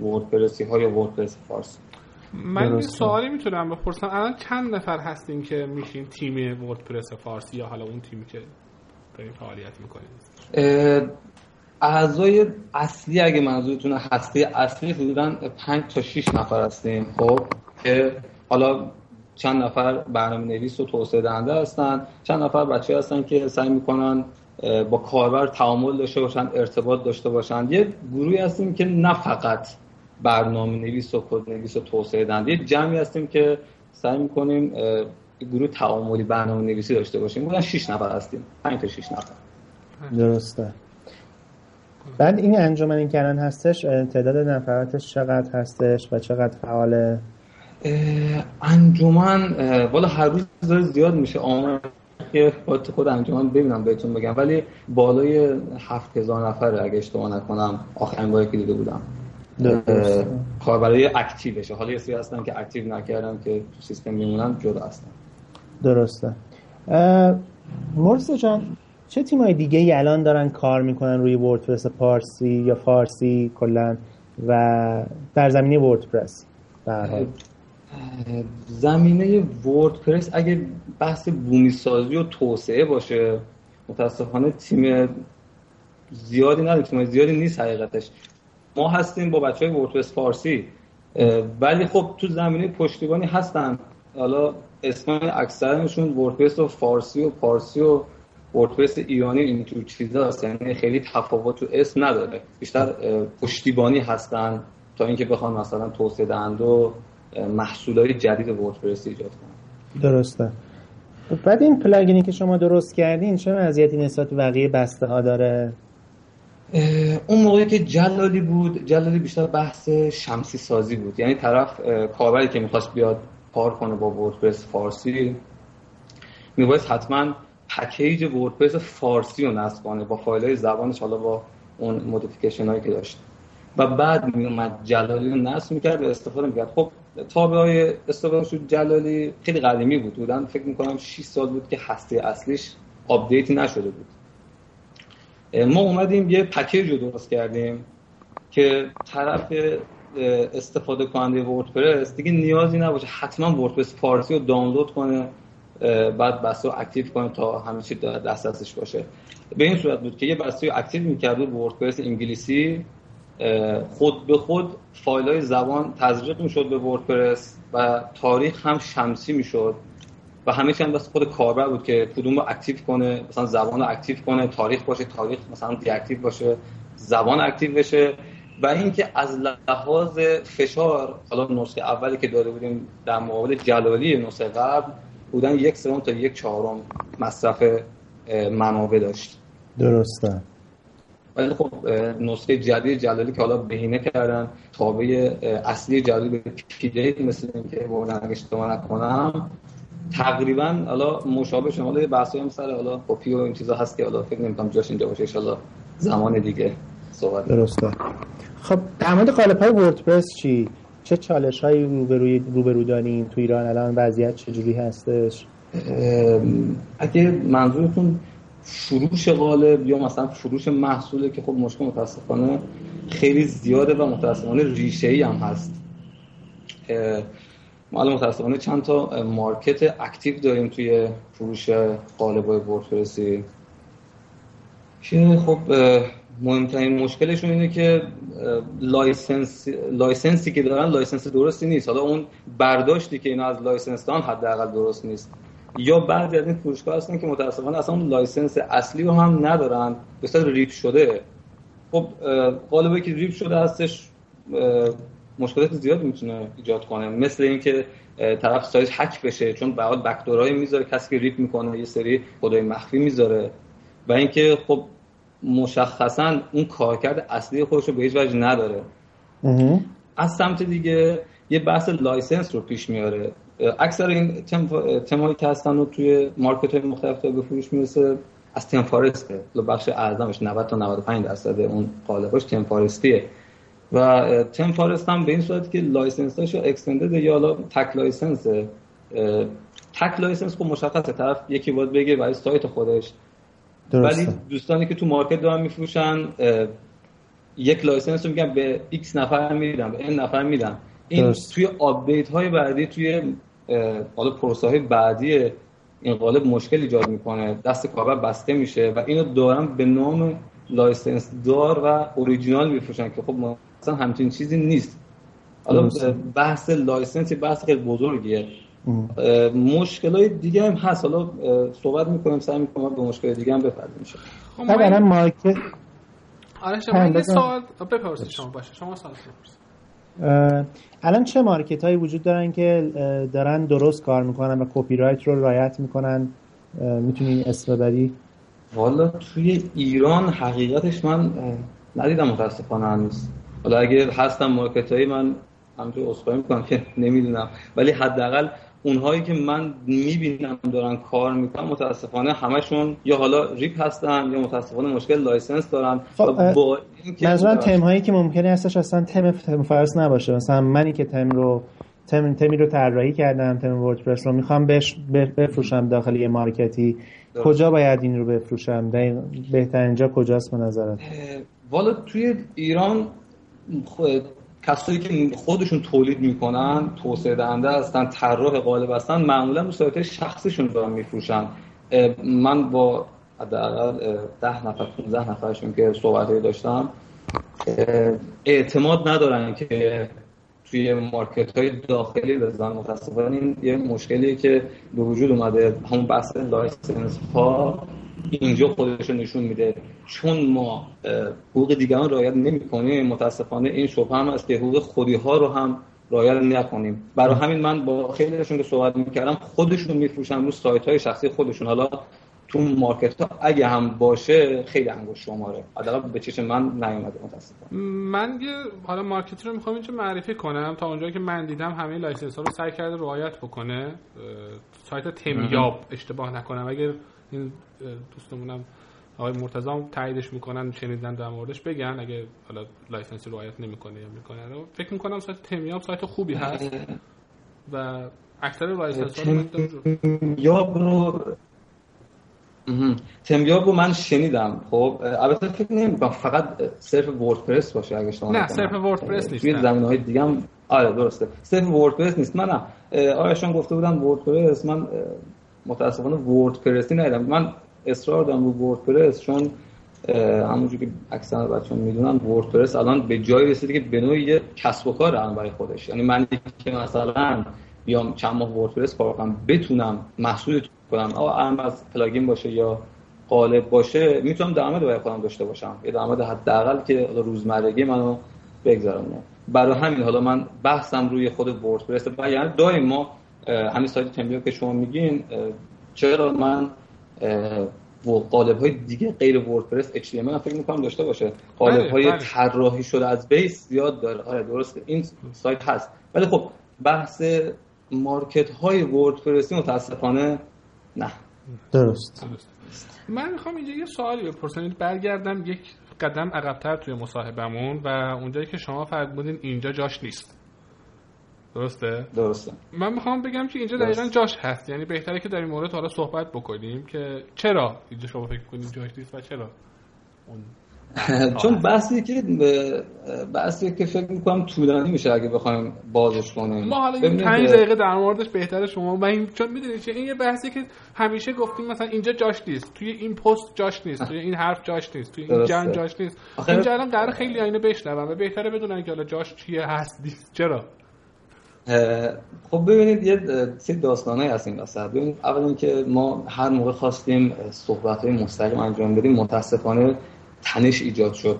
وردپرسی ها یا وردپرس فارسی. من یه سوالی میتونم بپرسم، الان چند نفر هستین که میشین تیم وردپرس فارسی یا حالا اون تیمی که دارین فعالیت میکنین؟ اعضای اصلی، اگه منظورتون هستی اصلی، حدوداً پنج تا شش نفر هستیم. خب که حالا چند نفر برنامه‌نویس و توسعه دهنده هستن، چند نفر بچه‌ها هستن که سعی می‌کنن با کاربر تعامل داشته باشن، ارتباط داشته باشن. یه گروهی هستیم که نه فقط برنامه‌نویس و کدنویس و توسعه دهنده، یه جمعی هستیم که سعی می‌کنیم گروه تعاملی برنامه‌نویسی داشته باشیم. حدوداً شش نفر هستیم، پنج تا شش نفر. درسته. بعد این انجمنی که الان هستش تعداد نفراتش چقدر هستش و چقدر فعاله؟ انجمن والا هر روز داره زیاد میشه، آمار که خود خود انجمن ببینم بهتون بگم، ولی بالای هفت هزار نفره اگه اشتباه نکنم آخرین باری که دیده بودم. کاربرای اکتیوش. حالا یه سری هستن که اکتیو نکردن که تو سیستم میمونن جدا هستن. درسته. مرسا جان چه تیمای دیگه ای الان دارن کار میکنن روی وردپرس پارسی یا فارسی کلا و در زمینه وردپرس؟ در زمینه وردپرس اگه بحث بومی سازی و توسعه باشه متاسفانه تیم زیادی نداره، تیم زیادی نیست حقیقتش. ما هستیم با بچهای وردپرس فارسی، ولی خب تو زمینه پشتیبانی هستن. حالا اسمای اکثرشون وردپرس و فارسی و پارسی و وردپرس ایرانی اینطور چیزا هست، یعنی خیلی تفاوت تو اسم نداره، بیشتر پشتیبانی هستن تا اینکه بخوان مثلا توسعه دهنده و محصولای جدید وردپرس ایجاد کنن. درسته. بعد این پلاگینی که شما درست کردین چه مزیتی نسبت به بقیه بسته ها داره؟ اون موقعی که جلالی بود، جلالی بیشتر بحث شمسی سازی بود، یعنی طرف کاربری که می‌خواست بیاد کار کنه با وردپرس فارسی می‌بایست حتما پکیج وردپرس فارسی رو نصب کنه با فایل‌های زبانش، حالا با اون مودیفیکیشن‌هایی که داشت، و بعد میومد جلالی رو نصب می‌کرد و استفاده می‌کرد. خب تابع‌های استفاده شد جلالی خیلی قدیمی بود، بودن فکر می‌کنم شش سال بود که هسته اصلیش آپدیت نشده بود. ما اومدیم یه پکیج رو درست کردیم که طرف استفاده کننده وردپرس دیگه نیازی نباشه حتما وردپرس فارسی رو دانلود کنه بعد بسته رو اکتیو کنه تا همه چی دسترسش باشه. به این صورت بود که یه بسته رو اکتیو می‌کرد و وردپرس انگلیسی خود به خود فایل‌های زبان تزریق می‌شد به وردپرس و تاریخ هم شمسی می‌شد و همه چی هم بس خود کاربر بود که کدوم رو اکتیو کنه، مثلا زبان رو اکتیو کنه، تاریخ باشه، تاریخ مثلا دی اکتیو باشه، زبان اکتیو بشه. و اینکه از لحاظ فشار حالا نسخه اولی که داده بودیم در مقابل جلالی نسخه قبل بودن یک سوم تا یک چهارم مصرف منابع داشت. درسته. ولی خب نسخه جدید جلالی که حالا بهینه کردن تابع اصلی جلالی به پی‌دی مثل اینکه بردن اگه اشتباه نکنم تقریباً حالا مشابه شماله بحثای هم سر حالا کپی و این چیزا هست که حالا فکر نمی‌کنم جاش اینجا باشه، ان شاءالله زمان دیگه صحبت. درسته. خب در مورد قالب‌های وردپرس چی؟ چه چالش‌هایی روبروی روبرو داریم تو ایران الان؟ وضعیت چجوری هستش؟ اگه منظورتون فروش قالب یا مثلا فروش محصوله که خب مشکل متاسفانه خیلی زیاده و متاسفانه ریشه‌ای هم هست. ما الان متاسفانه چند تا مارکت اکتیو داریم توی فروش قالب‌های وردپرسی که خب مهمترین مشکلشون اینه که لایسنس لایسنسی که دارن لایسنس درستی نیست. حالا اون برداشتی که اینا از لایسنس دارن حداقل درست نیست، یا بعضی از این فروشگاه هستن که متاسفانه اصلا اون لایسنس اصلی رو هم ندارن، بسیار ریپ شده. خب قالبی که ریپ شده هستش مشکلات زیاد میتونه ایجاد کنه، مثل اینکه طرف سایت هک بشه چون به حال بک‌دورایی میذاره، کسی که ریپ میکنه یه سری کدای مخفی میذاره، و اینکه خب مشخصا اون کارکرد اصلی خودش رو به هیچ وجه نداره. اه. از سمت دیگه یه بحث لایسنس رو پیش میاره. اکثر این تمایی که هستن رو توی مارکت های مختلف تا به فروش میرسه از تمپارسته، بخش اعظمش نود تا نود و پنج درصد اون قالبش تمپارستیه و تم فارست هم به این صورت که لایسنس‌هاش اکستندده یا حالا تک لایسنسه. تک لایسنس خب مشخصه طرف یکی باید بگه برای سایت خودش. درسته. ولی دوستانی که تو مارکت دارن میفروشن یک لایسنس رو میگن به ایکس نفر میدن، به این نفر میدن. این درسته. توی آپدیت های بعدی، توی حالا پروسه های بعدی این قالب مشکل ایجاد میکنه، دست کاربر بسته میشه و اینو دارن به نام لایسنس دار و اوریجینال میفروشن که خب اصلا همچین چیزی نیست. حالا بحث لایسنس بحث خیلی بزرگیه. مشکلای دیگه هم هست، حالا صحبت میکنیم سعی میکنم به مشکل دیگه هم بپردازیم. خب الان مارکت آره شما یه سوال بپرسید، شما باشه شما سوال بپرسید. الان چه مارکت هایی وجود دارن که دارن درست کار میکنن و کپی رایت رو رعایت میکنن؟ میتونین اسم ببری؟ والا توی ایران حقیقتش من ندیدم متاسفانه هنوز. حالا اگه هستم مارکتایی من همونطور اصفایی میکنم که نمیدونم، ولی حداقل اونهایی که من میبینم دارن کار میکنن متاسفانه همشون یا حالا ریپ هستن یا متاسفانه مشکل لایسنس دارن. خب با منظورم تم هایی که ممکنه هستش اصلا تم فرس نباشه، مثلا منی که تم رو تم تمی رو طراحی کردم، تم وردپرس رو میخوام بش بفروشم داخل یه مارکتی، کجا باید این رو بفروشم؟ بهترین جا کجاست به نظرت؟ والا توی ایران خود کسایی که خودشون تولید میکنن، توسعه دهنده هستن، طراح قالب هستن، معمولا رو سایت شخصیشون دارن میفروشن. من با حداقل ده نفر پانزده نفرشون که صحبت‌هایی داشتم اعتماد ندارن که توی مارکت‌های داخلی بزنن. متأسفانه این یه مشکلیه که به وجود اومده، همون بحث لایسنس ها اینجا خودش نشون میده. چون ما حقوق دیگران رعایت نمی‌کنیم متاسفانه این شبهه هم از که حقوق خودی ها رو هم رعایت نکنیم. برای همین من با خیلیشون که صحبت می‌کردم خودشون می‌فروشن رو سایت‌های شخصی خودشون. حالا تو مارکت‌ها اگه هم باشه خیلی انگشت شماره، حداقل به چش من نیومده متاسفانه. من حالا مارکت رو می‌خوام اینجا معرفی کنم، تا اونجایی که من دیدم همه لایسنس‌ها رو سعی کرده رعایت بکنه. سایت تمیاب اشتباه نکنم، اگر این دوستمونم آقای مرتضی هم تاییدش میکنن شنیدن در موردش بگن اگه حالا لایسنسی رعایت نمیکنه یا میکنه. رو فکر میکنم سایت تمیاب سایت خوبی هست و اکثر لایسنس ها تمیاب رو تمیاب رو من شنیدم. خب البته فکر نمیکنم فقط صرف وردپرس باشه، اگه شما نه صرف وردپرس نیست، توی زمینه‌های دیگه هم آره درسته صرف وردپرس نیست. من آره شما گفته بودم وردپرس، من متاسفانه وردپرسی ندیدم. من اصرار دارم رو وردپرس چون همونجور که اکثر بچه‌ها میدونن وردپرس الان به جایی رسیده که به نوعی یه کسب و کار هم برای خودش. یعنی من که مثلا بیام چند ماه وردپرس کار کنم بتونم محصول کنم، آه از پلاگین باشه یا قالب باشه، میتونم درآمد برای خودم داشته باشم، یه درآمد حداقل که روزمرگی منو بگذرونم. برای همین حالا من بحثم روی خود وردپرس و یعنی دائما همین سایت تمیاب که شما میگین چرا من قالب های دیگه غیر وردپرس اچ تی ام ال هم فکر میکنم داشته باشه، قالب های طراحی شده از بیس زیاد داره. آره درسته این سایت هست، ولی خب بحث مارکت های وردپرسی متاسفانه نه. درست. من میخوام اینجا یه سوالی بپرسم، برگردم یک قدم عقب‌تر توی مصاحبهمون و اونجایی که شما فرمودین اینجا جاش نیست. درسته؟ درسته. من میخوام بگم که اینجا دقیقاً جاش هست، یعنی بهتره که در این مورد حالا صحبت بکنیم که چرا اینجا شما فکر کنید جاش نیست و چرا اون چون بحثی که بحثی که فکر میکنم طولانی میشه اگه بخوایم بازش کنیم. ما حالا این پنج دقیقه در موردش بهتره شما و این چون میدونید چه این یه بحثی که همیشه گفتیم مثلا اینجا جاش نیست، توی این پست جاش نیست، توی این حرف جاش نیست، توی این جنگ جاش نیست. اینجا الان قرار خیلی آینه بشنوم و بهتره بدونن که حالا جاش چیه هست نیست چرا. خب ببینید یه سری داستانایی هست این وسط. ببینید اولا که ما هر موقع خواستیم صحبت‌های مستقیم انجام بدیم متاسفانه تنش ایجاد شد.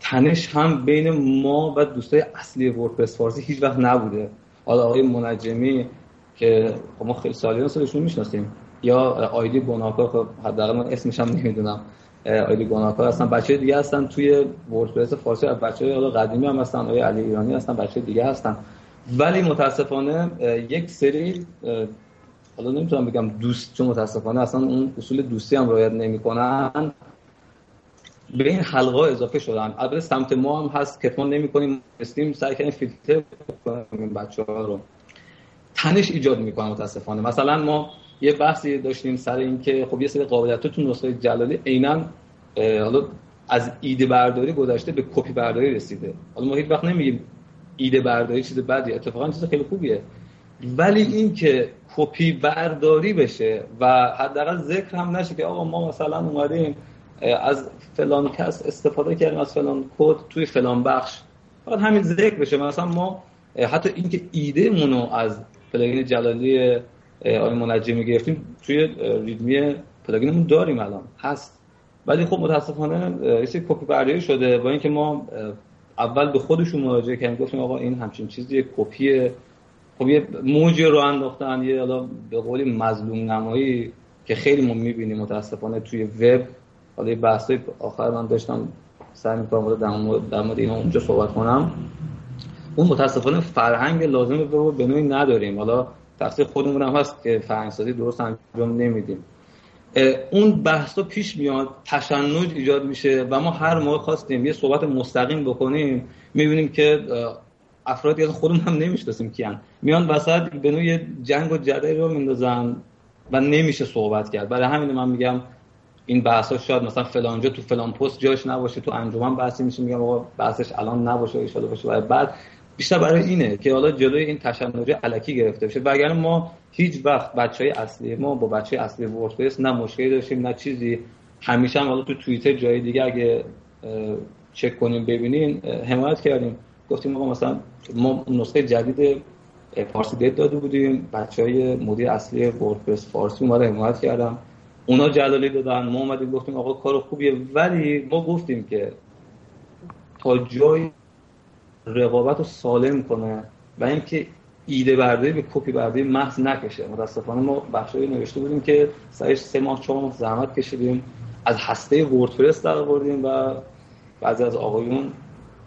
تنش هم بین ما و دوستای اصلی وردپرس فارسی هیچ وقت نبوده. حالا آقای منجمی که ما خیلی سالیان سالشون میشناسیم یا آیدی گناهکار، خب حداقل من اسمش هم نمیدونم، آیدی گناهکار هستن، بچه‌های دیگه هستن توی وردپرس فارسی، بچه‌های حالا قدیمی هم هستن، آقای علی ایرانی هستن، بچه‌های دیگه هستن. ولی متاسفانه یک سری حالا نمیتونم بگم دوست، چون متاسفانه اصلا اون اصول دوستی هم رعایت نمیکنن، به این حلقه اضافه شدن. البته سمت ما هم هست، کتمان نمیکنیم، استیم سعی کردن فیلتر کنیم بچه‌ها رو، تنش ایجاد میکنن متاسفانه. مثلا ما یه بحثی داشتیم سر این که خب یه سری قابلیت‌ها تو نسخه جلالی عیناً حالا از ایده برداری گذشته به کپی برداری رسیده. حالا ما هیچ وقت نمیگیم ایده برداری چیز بدی، اتفاقا چیز خیلی خوبیه، ولی این که کپی برداری بشه و حداقل ذکر هم نشه که آقا ما مثلا اومدیم از فلان کس استفاده کردیم، از فلان کد توی فلان بخش، فقط همین ذکر بشه. مثلا ما حتی این که ایدهمون رو از پلاگین جلالی آقای منجمی گرفتیم توی ریدمی پلاگینمون داریم الان هست، ولی خب متاسفانه یه سری کپی برداری شده. با اینکه ما اول به خودشون مراجعه کردیم گفتیم آقا این همچین چیزیه، کپیه. خب یه موجی رو انداختن، یه حالا به قول مظلوم نمایی که خیلی ما می‌بینیم متاسفانه توی وب. حالا یه بحثای آخر من داشتم سعی می‌کردم در مورد اینا اونجا صحبت کنم، اون متاسفانه فرهنگ لازم به وب به نوعی نداریم. حالا تقصیر خودمون هم هست که فرهنگسازی درست انجام نمیدیم. اون بحثا پیش میاد، تشنج ایجاد میشه و ما هر موقع خواستیم یه صحبت مستقیم بکنیم میبینیم که افرادی از خودمون هم نمیشناسیم کیان میان وسط به نوع جنگ و جدل رو میندازن و نمیشه صحبت کرد. برای همین من میگم این بحثا شاید مثلا فلانجا تو فلان پست جاش نباشه، تو انجمن بحثی میشه، میگم آقا بحثش الان نباشه، ان شاءالله باشه بعد. بیشتر برای اینه که حالا جلوی این تشنج الکی گرفته بشه. وگرنه ما هیچ وقت بچهای اصلی ما با بچهای اصلی وردپرس نه مشکلی داشتیم نه چیزی. همیشه هم حالا تو توییتر جای دیگه اگه چک کنیم ببینین حمایت کردیم، گفتیم آقا مثلا ما نسخه جدید پارسی دت داده بودیم، بچهای مدیر اصلی وردپرس فارسی ما رو حمایت کردن، اونا جلالی دادن، ما اومدیم گفتیم آقا کار خوبیه، ولی ما گفتیم که تا جای رقابت رو سالم کنه و اینکه ایده برداری به کپی برداری محض نکشه. متاسفانه ما بخشایی نوشته بودیم که سرش سه ماه چهار ماه زحمت کشیدیم، از هسته وردپرس در آوردیم و بعضی از آقایون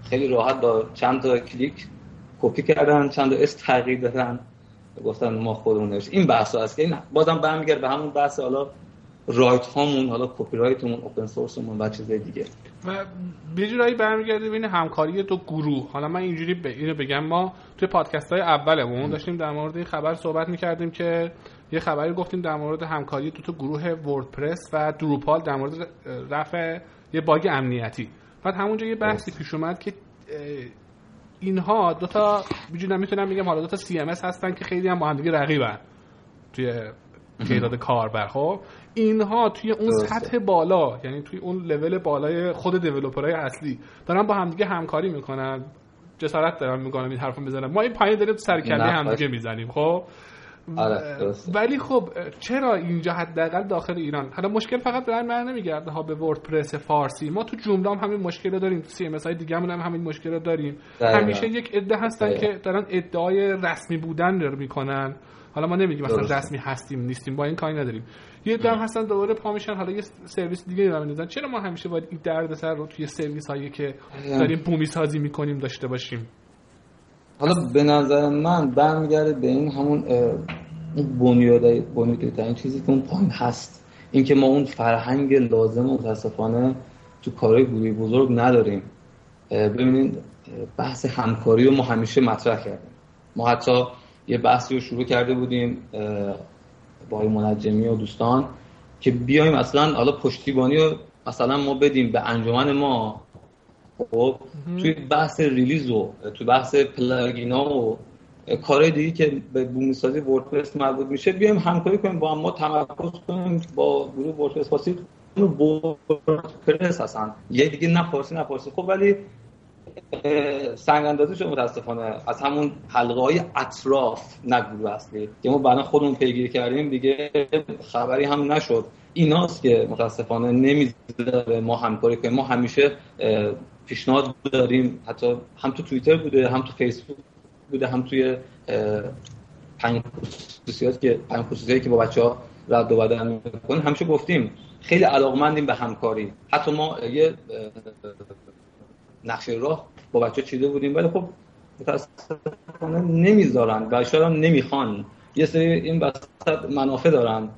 خیلی راحت با چند تا کلیک کپی کردن، چند تا اسم تغییر دادن، گفتن ما خودمون نوشتیم. این بحثا هست که این بازم برمیگرده به همون بحث حالا رایت هامون، حالا کپی رایتمون، اوپن سورسمون و چیزای دیگه. و به جورایی برمیگرده بین همکاری تو گروه. حالا من اینجوری ب... اینو بگم، ما توی پادکست های اولمون داشتیم در مورد این خبر صحبت میکردیم که یه خبری گفتیم در مورد همکاری تو تو گروه وردپرس و دروپال در مورد رفع یه باگ امنیتی. بعد همونجا یه بحثی پیش اومد که اینها دو تا بیجوری نمیتونم بگم حالا دو تا سی ام اس هستن که خیلی هم با هم دیگه رقیبن توی تعداد کاربر. خب اینها توی اون درسته. سطح بالا، یعنی توی اون لول بالای خود دیولپرهای اصلی دارن با همدیگه همکاری میکنن. جسارت دارم میگم این حرفو بزنم، ما این پایین داریم سرکله همدیگه میزنیم. خب ولی خب چرا اینجا حداقل داخل ایران حالا مشکل فقط در من نمیگرده ها به وردپرس فارسی، ما تو جمله هم همین مشکل رو داریم، تو سی ام اس های دیگه‌مون هم همین مشکل رو داریم. همیشه یک عده هستن داید. که دارن ادعای رسمی بودن رو میکنن. حالا ما نمیگیم مثلا رسمی هستیم نیستیم، با این کاری نداریم. یه دم هستن دوباره پا میشن حالا یه سرویس دیگه رو میذارن. چرا ما همیشه باید این دردسر رو توی سرویس هایی که داریم بومی سازی میکنیم داشته باشیم؟ حالا به نظر من برمیگرده به این همون بنیادی بنیادی ترین چیزی که اون پایین هست، اینکه ما اون فرهنگ لازم متاسفانه تو کارهای گروهی بزرگ نداریم. ببینید بحث همکاری رو ما همیشه مطرح کردیم، ما حتی یه بحثی رو شروع کرده بودیم با منجمی و دوستان که بیایم اصلا حالا پشتیبانی رو مثلا ما بدیم به انجمن ما. خب توی بحث ریلیز و توی بحث پلاگینا و کارهای دیگه که به بومیسازی وردپرس مربوط میشه بیایم همکاری کنیم با هم، ما تمرکز کنیم با گروه وردپرس فارسی، اون وردپرس هستن یه دیگه نه فارسی نه فارسی. خب ولی سنگ اندازی شد متاسفانه از همون حلقه های اطراف، نه گروه اصلی که ما بعدا خودمون پیگیری کردیم دیگه خبری هم نشد. ایناست که متاسفانه نمیذاره ما همکاری کنیم. ما همیشه پیشنهاد داریم، حتی هم تو توییتر بوده هم تو فیسبوک بوده هم توی پنج خصوصیات که پنج خصوصیاتی که با بچه‌ها رد و بدل می‌کنیم همیشه گفتیم خیلی علاقه‌مندیم به همکاری. حتی ما یه نقشه راه با بچه‌ها چیده بودیم ولی خب متاسفانه نمیذارن، بچه‌ها هم نمیخوان. یه سری این وسط منافع دارن،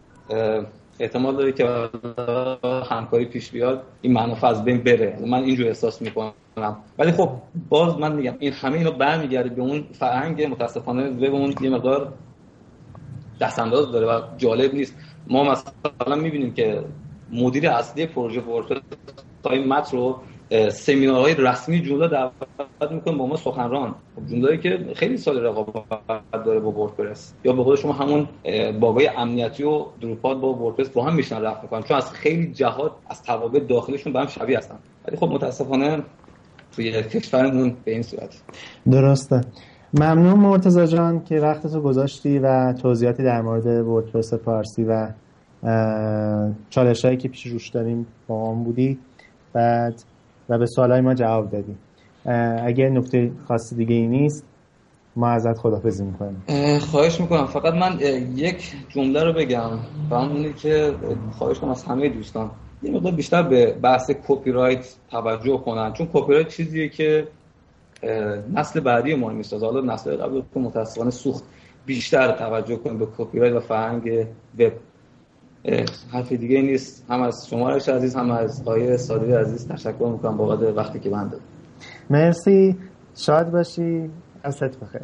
احتمال داره که همکاری پیش بیاد این منافع از بین بره، من اینجور احساس میکنم. ولی خب باز من میگم این همه اینا برمیگرده به اون فرهنگ متاسفانه و اون یه مقدار دست انداز داره و جالب نیست. ما مثلا میبینیم که مدیر اصلی پروژه وردپرس تایم مت رو سمینارهای رسمی جمله دعوت میکنه با ما سخنران، جمله‌ای که خیلی سال رقابت داره با وردپرس، یا به قول شما همون باگای امنیتی و دروپال با وردپرس با هم میشن رفع میکنن، چون از خیلی جهات از توابع داخلشون با هم شبیه هستن. ولی خب متاسفانه توی کشورمون به این صورت. درسته. ممنون مرتضی جان که وقتتو گذاشتی و توضیحاتی در مورد وردپرس فارسی و چالشایی که پیش روش داریم با هم بودی. بعد و به سوالای ما جواب دادیم. اگر نکته خاص دیگه ای نیست ما ازت خداحافظی میکنیم. خواهش میکنم. فقط من یک جمله رو بگم و اونی که خواهش کنم از همه دوستان یه مقدار بیشتر به بحث کپی رایت توجه کنن، چون کپی رایت چیزیه که نسل بعدی ما میسازه. حالا نسل قبل که متاسفانه سوخت، بیشتر توجه کنیم به کپی رایت و فرهنگ وب. حرف دیگه نیست. هم از شما راش عزیز، هم از آقای صادقی عزیز تشکر میکنم بابت وقتی که بنده. مرسی، شاد باشی، عصرت بخیر.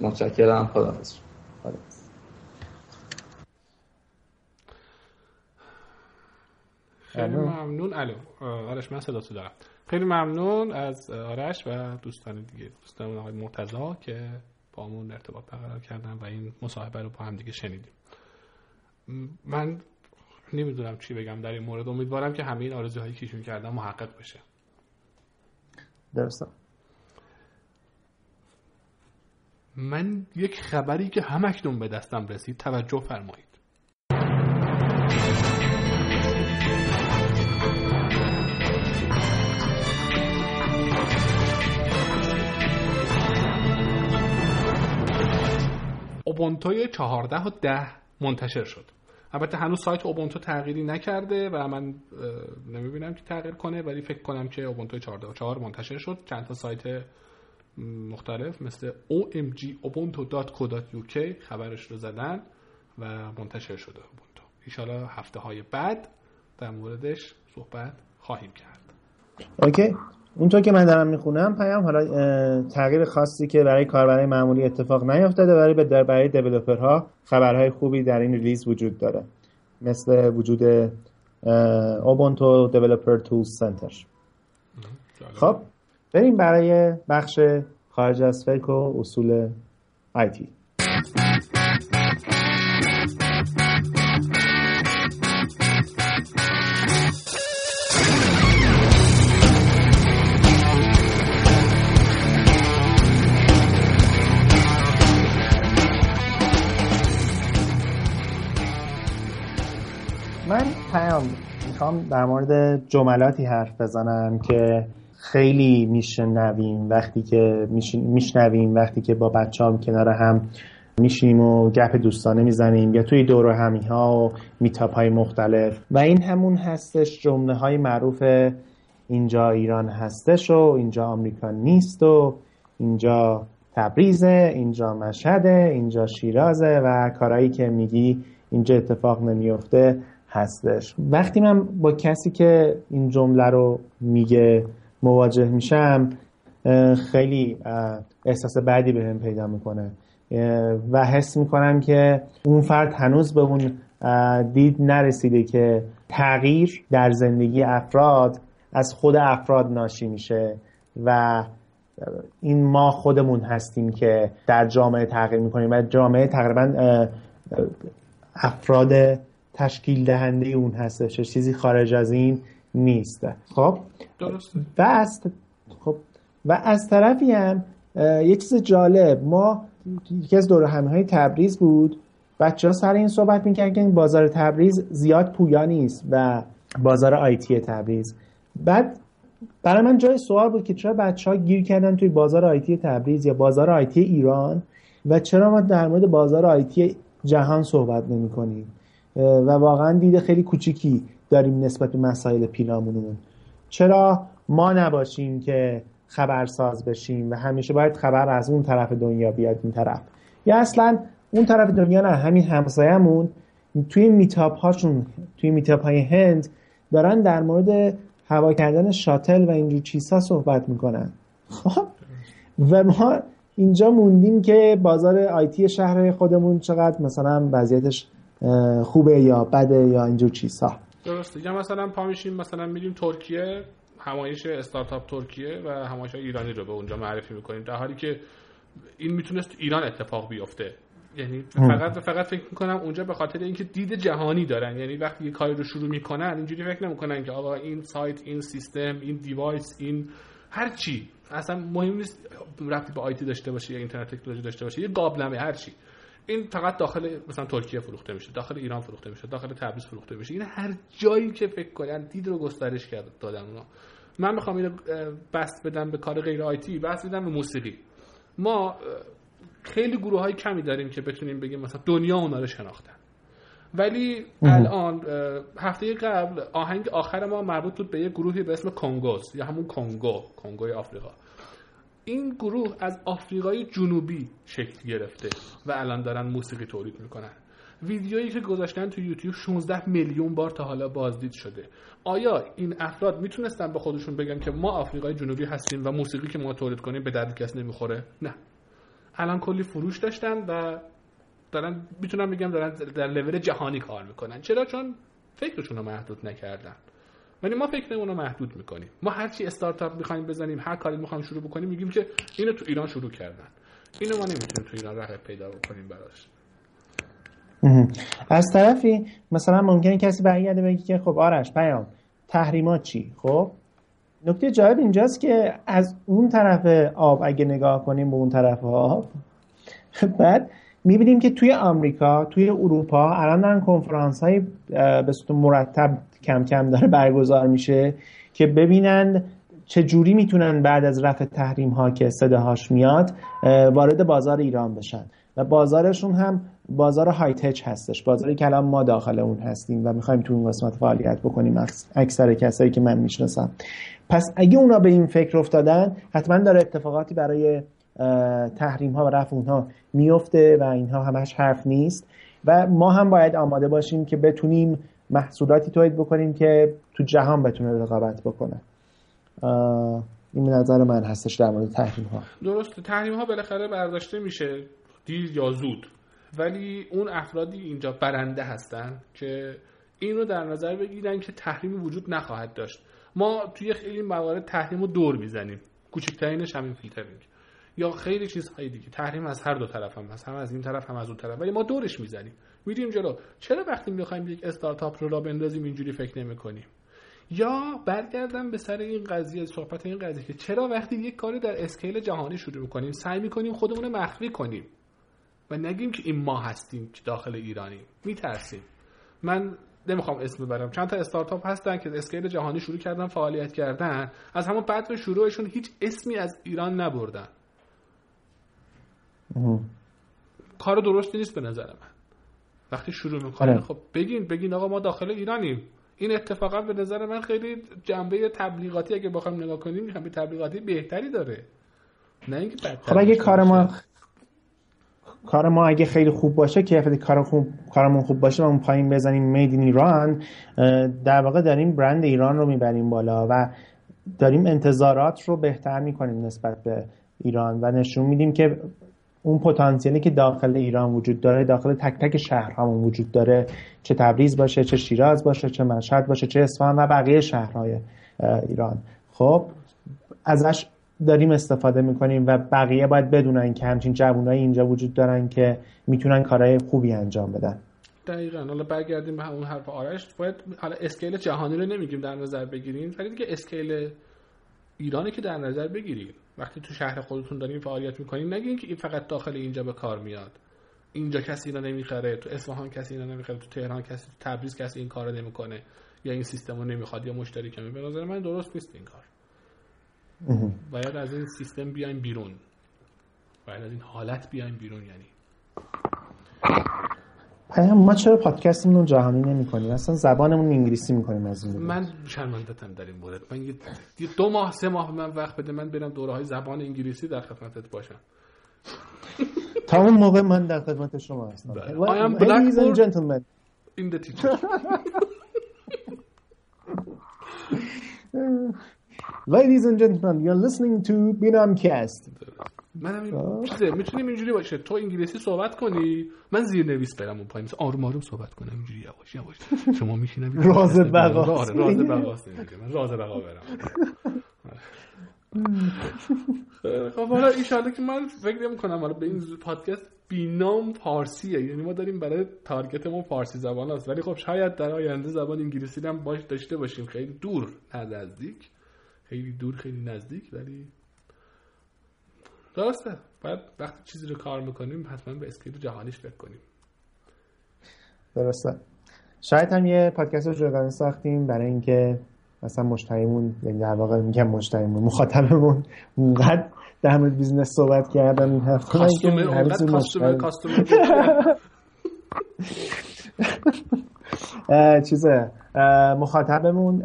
متشکرم، خداحافظ. خیلی ممنون. الو آرش، من صداتو دارم. خیلی ممنون از آرش و دوستان دیگه، دوستان آقای مرتضی که با همون ارتباط برقرار کردن و این مصاحبه رو با هم دیگه شنیدیم. من نمیدونم چی بگم در این مورد. امیدوارم که همه این آرزوهایی که ایشون کردن محقق بشه. درسته. من یک خبری که همکنون به دستم رسید، توجه فرمایید. اوبونتو چهارده و ده منتشر شد. البته هنوز سایت اوبونتو تغییری نکرده و من نمیبینم که تغییر کنه، ولی فکر کنم که اوبونتو چهارده و چهار منتشر شد. چند تا سایت مختلف مثل او ام جی اوبونتو دات سی او دات یو کی خبرش رو زدن و منتشر شده اوبونتو. ایشالا هفته های بعد در موردش صحبت خواهیم کرد. اوکی. اونطور که من دارم میخونم پیام، حالا تغییر خاصی که برای کاربران معمولی اتفاق نیافتاده، ولی برای برای دیولپرها خبرهای خوبی در این ریلیز وجود داره، مثل وجود اوبونتو دیولپر تول سنتر. خب بریم برای بخش خارج از فیک و اصول آیتی. من پیام میخوام در مورد جملاتی حرف بزنم که خیلی میشنویم وقتی که میشنویم وقتی که با بچه‌ها کنار هم میشیم و گپ دوستانه میزنیم یا توی دور همی ها و میتاپ های مختلف، و این همون هستش جمله های معروف اینجا ایران هستش و اینجا آمریکا نیست و اینجا تبریزه، اینجا مشهده، اینجا شیرازه و کارهایی که میگی اینجا اتفاق نمیفته هستش. وقتی من با کسی که این جمله رو میگه مواجه میشم خیلی احساس بدی بهم پیدا میکنه و حس میکنم که اون فرد هنوز به اون دید نرسیده که تغییر در زندگی افراد از خود افراد ناشی میشه و این ما خودمون هستیم که در جامعه تغییر میکنیم و جامعه تقریبا افراد تشکیل دهنده اون هستش، چیزی خارج از این نیست. خب درسته. و از خب و از طرفی هم یه چیز جالب، ما یکی از دوره همه‌های تبریز بود، بچه‌ها سر این صحبت می‌کردن که بازار تبریز زیاد پویا نیست و بازار آیتی تبریز. بعد برای من جای سوال بود که چرا بچه‌ها گیر کردن توی بازار آیتی تبریز یا بازار آیتی ایران و چرا ما در مورد بازار آیتی جهان صحبت نمی‌کنیم و واقعا دیده خیلی کوچیکی داریم نسبت به مسائل پیرامونمون. چرا ما نباشیم که خبرساز بشیم و همیشه باید خبر از اون طرف دنیا بیاد این طرف، یا اصلا اون طرف دنیا نه، همین همسایه‌مون توی میتاپ هاشون، توی میتاپ های هند دارن در مورد هوا کردن شاتل و اینجور چیزها صحبت میکنن. خب و ما اینجا موندیم که بازار آیتی شهر خودمون چقدر مثلا وضعیتش خوبه یا بده یا اینجور چیزها. درسته. یا مثلا پا میشیم مثلا میریم ترکیه، همایش استارتاپ ترکیه و همایش ایرانی رو به اونجا معرفی میکنیم، در حالی که این میتونست ایران اتفاق بیفته. یعنی فقط و فقط فکر میکنم اونجا به خاطر اینکه دید جهانی دارن، یعنی وقتی یه کاری رو شروع میکنن اینجوری فکر نمیکنن که آقا این سایت، این سیستم، این دیوایس، این هر چی اصلا مهم نیست ربطی به آیتی داشته باشه یا اینترنت تکنولوژی داشته باشه، یه قابلمه هر چی. این فقط داخل مثلا ترکیه فروخته میشه، داخل ایران فروخته میشه، داخل تبریز فروخته میشه. این هر جایی که فکر کنن دید رو گسترش کرد دادن اونا. من میخوام اینو بس بدم به کار غیر آیتی، بس بدم به موسیقی. ما خیلی گروهای کمی داریم که بتونیم بگیم مثلا دنیا اونا رو شناختن، ولی الان هفته قبل آهنگ آخر ما مربوط بود به یه گروهی به اسم کنگوز یا همون کنگو، کنگوی آفریقا. این گروه از آفریقای جنوبی شکل گرفته و الان دارن موسیقی تولید میکنن. ویدیویی که گذاشتن تو یوتیوب شانزده میلیون بار تا حالا بازدید شده. آیا این افراد میتونستن به خودشون بگن که ما آفریقای جنوبی هستیم و موسیقی که ما تولید کنیم به درد کس نمیخوره؟ نه. الان کلی فروش داشتن و دارن میتونم بگم دارن در لول جهانی کار میکنن. چرا؟ چون فکرشون رو محدود نکردن. ولی ما فکرمون رو محدود میکنیم. ما هر چی استارتاپ میخوایم بزنیم، هر کاری میخوایم شروع بکنیم، میگیم که اینو تو ایران شروع کردن. اینو ما نمیتونیم تو ایران راه پیدا بکنیم براش. از طرفی مثلا ممکنه کسی برگرده بگه که خب آرش پیام تحریمات چی؟ خب نکته جالب اینجاست که از اون طرف آب اگه نگاه کنیم به اون طرف آب، بعد میبینیم که توی آمریکا، توی اروپا الان دارن کنفرانس های به صورت مرتب کم کم داره برگزار میشه که ببینن چجوری میتونن بعد از رفع تحریم ها که صداهاش میاد وارد بازار ایران بشن و بازارشون هم بازار های تچ هستش، بازاری که الان ما داخل اون هستیم و میخوایم تو اون قسمت فعالیت بکنیم اکثر کسایی که من میشناسم. پس اگه اونا به این فکر افتادن حتما داره اتفاقاتی برای تحریم ها و رفع اونها میفته و اینها همش حرف نیست و ما هم باید آماده باشیم که بتونیم محصولاتی تولید بکنیم که تو جهان بتونه رقابت بکنه. این نظر من هستش در مورد تحریم ها. درسته، تحریم ها بالاخره برداشته میشه دیر یا زود، ولی اون افرادی اینجا برنده هستن که این رو در نظر بگیرن که تحریمی وجود نخواهد داشت. ما توی خیلی موارد تحریم رو دور میزنیم، کوچکترینش همین فیلترینگ یا خیلی چیزهای دیگه. تحریم از هر دو طرف هم هست، هم از این طرف هم از اون طرف، ولی ما دورش میزنیم، میریم جلو. چرا وقتی میخوایم یک استارتاپ رو راه بندازیم اینجوری فکر نمی‌کنیم؟ یا برگردم به سر این قضیه، صحبت این قضیه که چرا وقتی یک کاری در اسکیل جهانی شروع می‌کنیم سعی می‌کنیم خودمون رو مخفی کنیم و نگیم که این ما هستیم که داخل ایرانی میترسیم. من نمیخوام اسم ببرم، چند تا استارتاپ هستن که اسکیل جهانی شروع کردن فعالیت کردن، از همون بعد شروعشون هیچ اسمی از ایران نبردن. کار درستی نیست به نظر من. وقتی شروع میکنن خب بگین بگین آقا ما داخل ایرانیم. این اتفاقا به نظر من خیلی جنبه تبلیغاتی اگه بخوایم نگاه کنیم جنبه تبلیغاتی بهتری داره، نه اینکه بدتر. خب اگه کار ما کار ما اگه خیلی خوب باشه، کیفیت کار خوب کارمون خوب باشه و اون پایین بزنیم مید این ایران، در واقع داریم برند ایران رو میبریم بالا و داریم انتظارات رو بهتر میکنیم نسبت به ایران و نشون میدیم که اون پتانسیلی که داخل ایران وجود داره، داخل تک تک شهرهامون وجود داره، چه تبریز باشه، چه شیراز باشه، چه مشهد باشه، چه اصفهان و بقیه شهرهای ایران. خب ازش داریم استفاده میکنیم و بقیه باید بدونن که همچین جوانای اینجا وجود دارن که میتونن کارهای خوبی انجام بدن. دقیقاً. حالا برگردیم به اون حرف آرش، باید حالا اسکیل جهانی رو نمیگیم در نظر بگیریم، ولی دیگه اسکیل ایرانی که در نظر بگیرید. وقتی تو شهر خودتون دارین فعالیت میکنین نگین که این فقط داخل اینجا به کار میاد، اینجا کسی اینا نمیخره، تو اصفهان کسی اینا نمیخره، تو تهران کسی، تو تبریز کسی این کارو نمیکنه یا این سیستمو نمیخواد یا مشتری کمی. به نظر من درست نیست این کار. باید از این سیستم بیایم بیرون، باید از این حالت بیایم بیرون. یعنی پیام ما چرا پادکستمون جهانی نمی‌کنیم؟ اصلا زبانمون انگلیسی می‌کنیم از این. من شرمنده‌ام در این مورد. من یه دو ماه سه ماه من وقت بده، من برم دوره‌های زبان انگلیسی در خدمتت باشم. تا اون موقع من در خدمت شما هستم. I am black gentleman in the teacher. Ladies and gentlemen, you're listening to Binamcast. منم این چیزه، میتونیم اینجوری باشه، تو انگلیسی صحبت کنی، من زیرنویس برم اون پایین، آروم آروم صحبت کنم، اینجوری یواش یواش شما میشینم راز بقا. آره راز بقا است دیگه، من راز بقا برم. خب حالا ان شاءالله که من فکر می‌کنم حالا به این پادکست بینام فارسیه، یعنی ما داریم برای تارگتمون فارسی زبان است، ولی خب شاید در آینده زبان انگلیسی هم باش داشته باشیم. خیلی دور نزدیک، خیلی دور خیلی نزدیک، ولی درسته باید وقتی چیزی رو کار میکنیم حتما به اسکیل جهانیش فکر کنیم. درسته. شاید هم یه پادکست رو جداگانه ساختیم برای اینکه مثلا مشتریمون، یعنی در واقع میگم مشتریمون، مخاطبمون اونقدر در مورد بیزنس صحبت کردن این هفته، کاستومر اونقدر کاستومر کاستومر چیزه مخاطبمون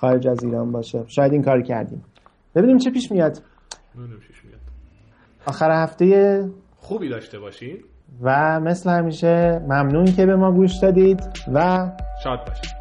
خارج از ایران باشه. شاید این کار کردیم، ببینیم چه پیش میاد. نمیدونم چیش میاد. آخر هفته خوبی داشته باشین و مثل همیشه ممنون که به ما گوش دادید و شاد باشید.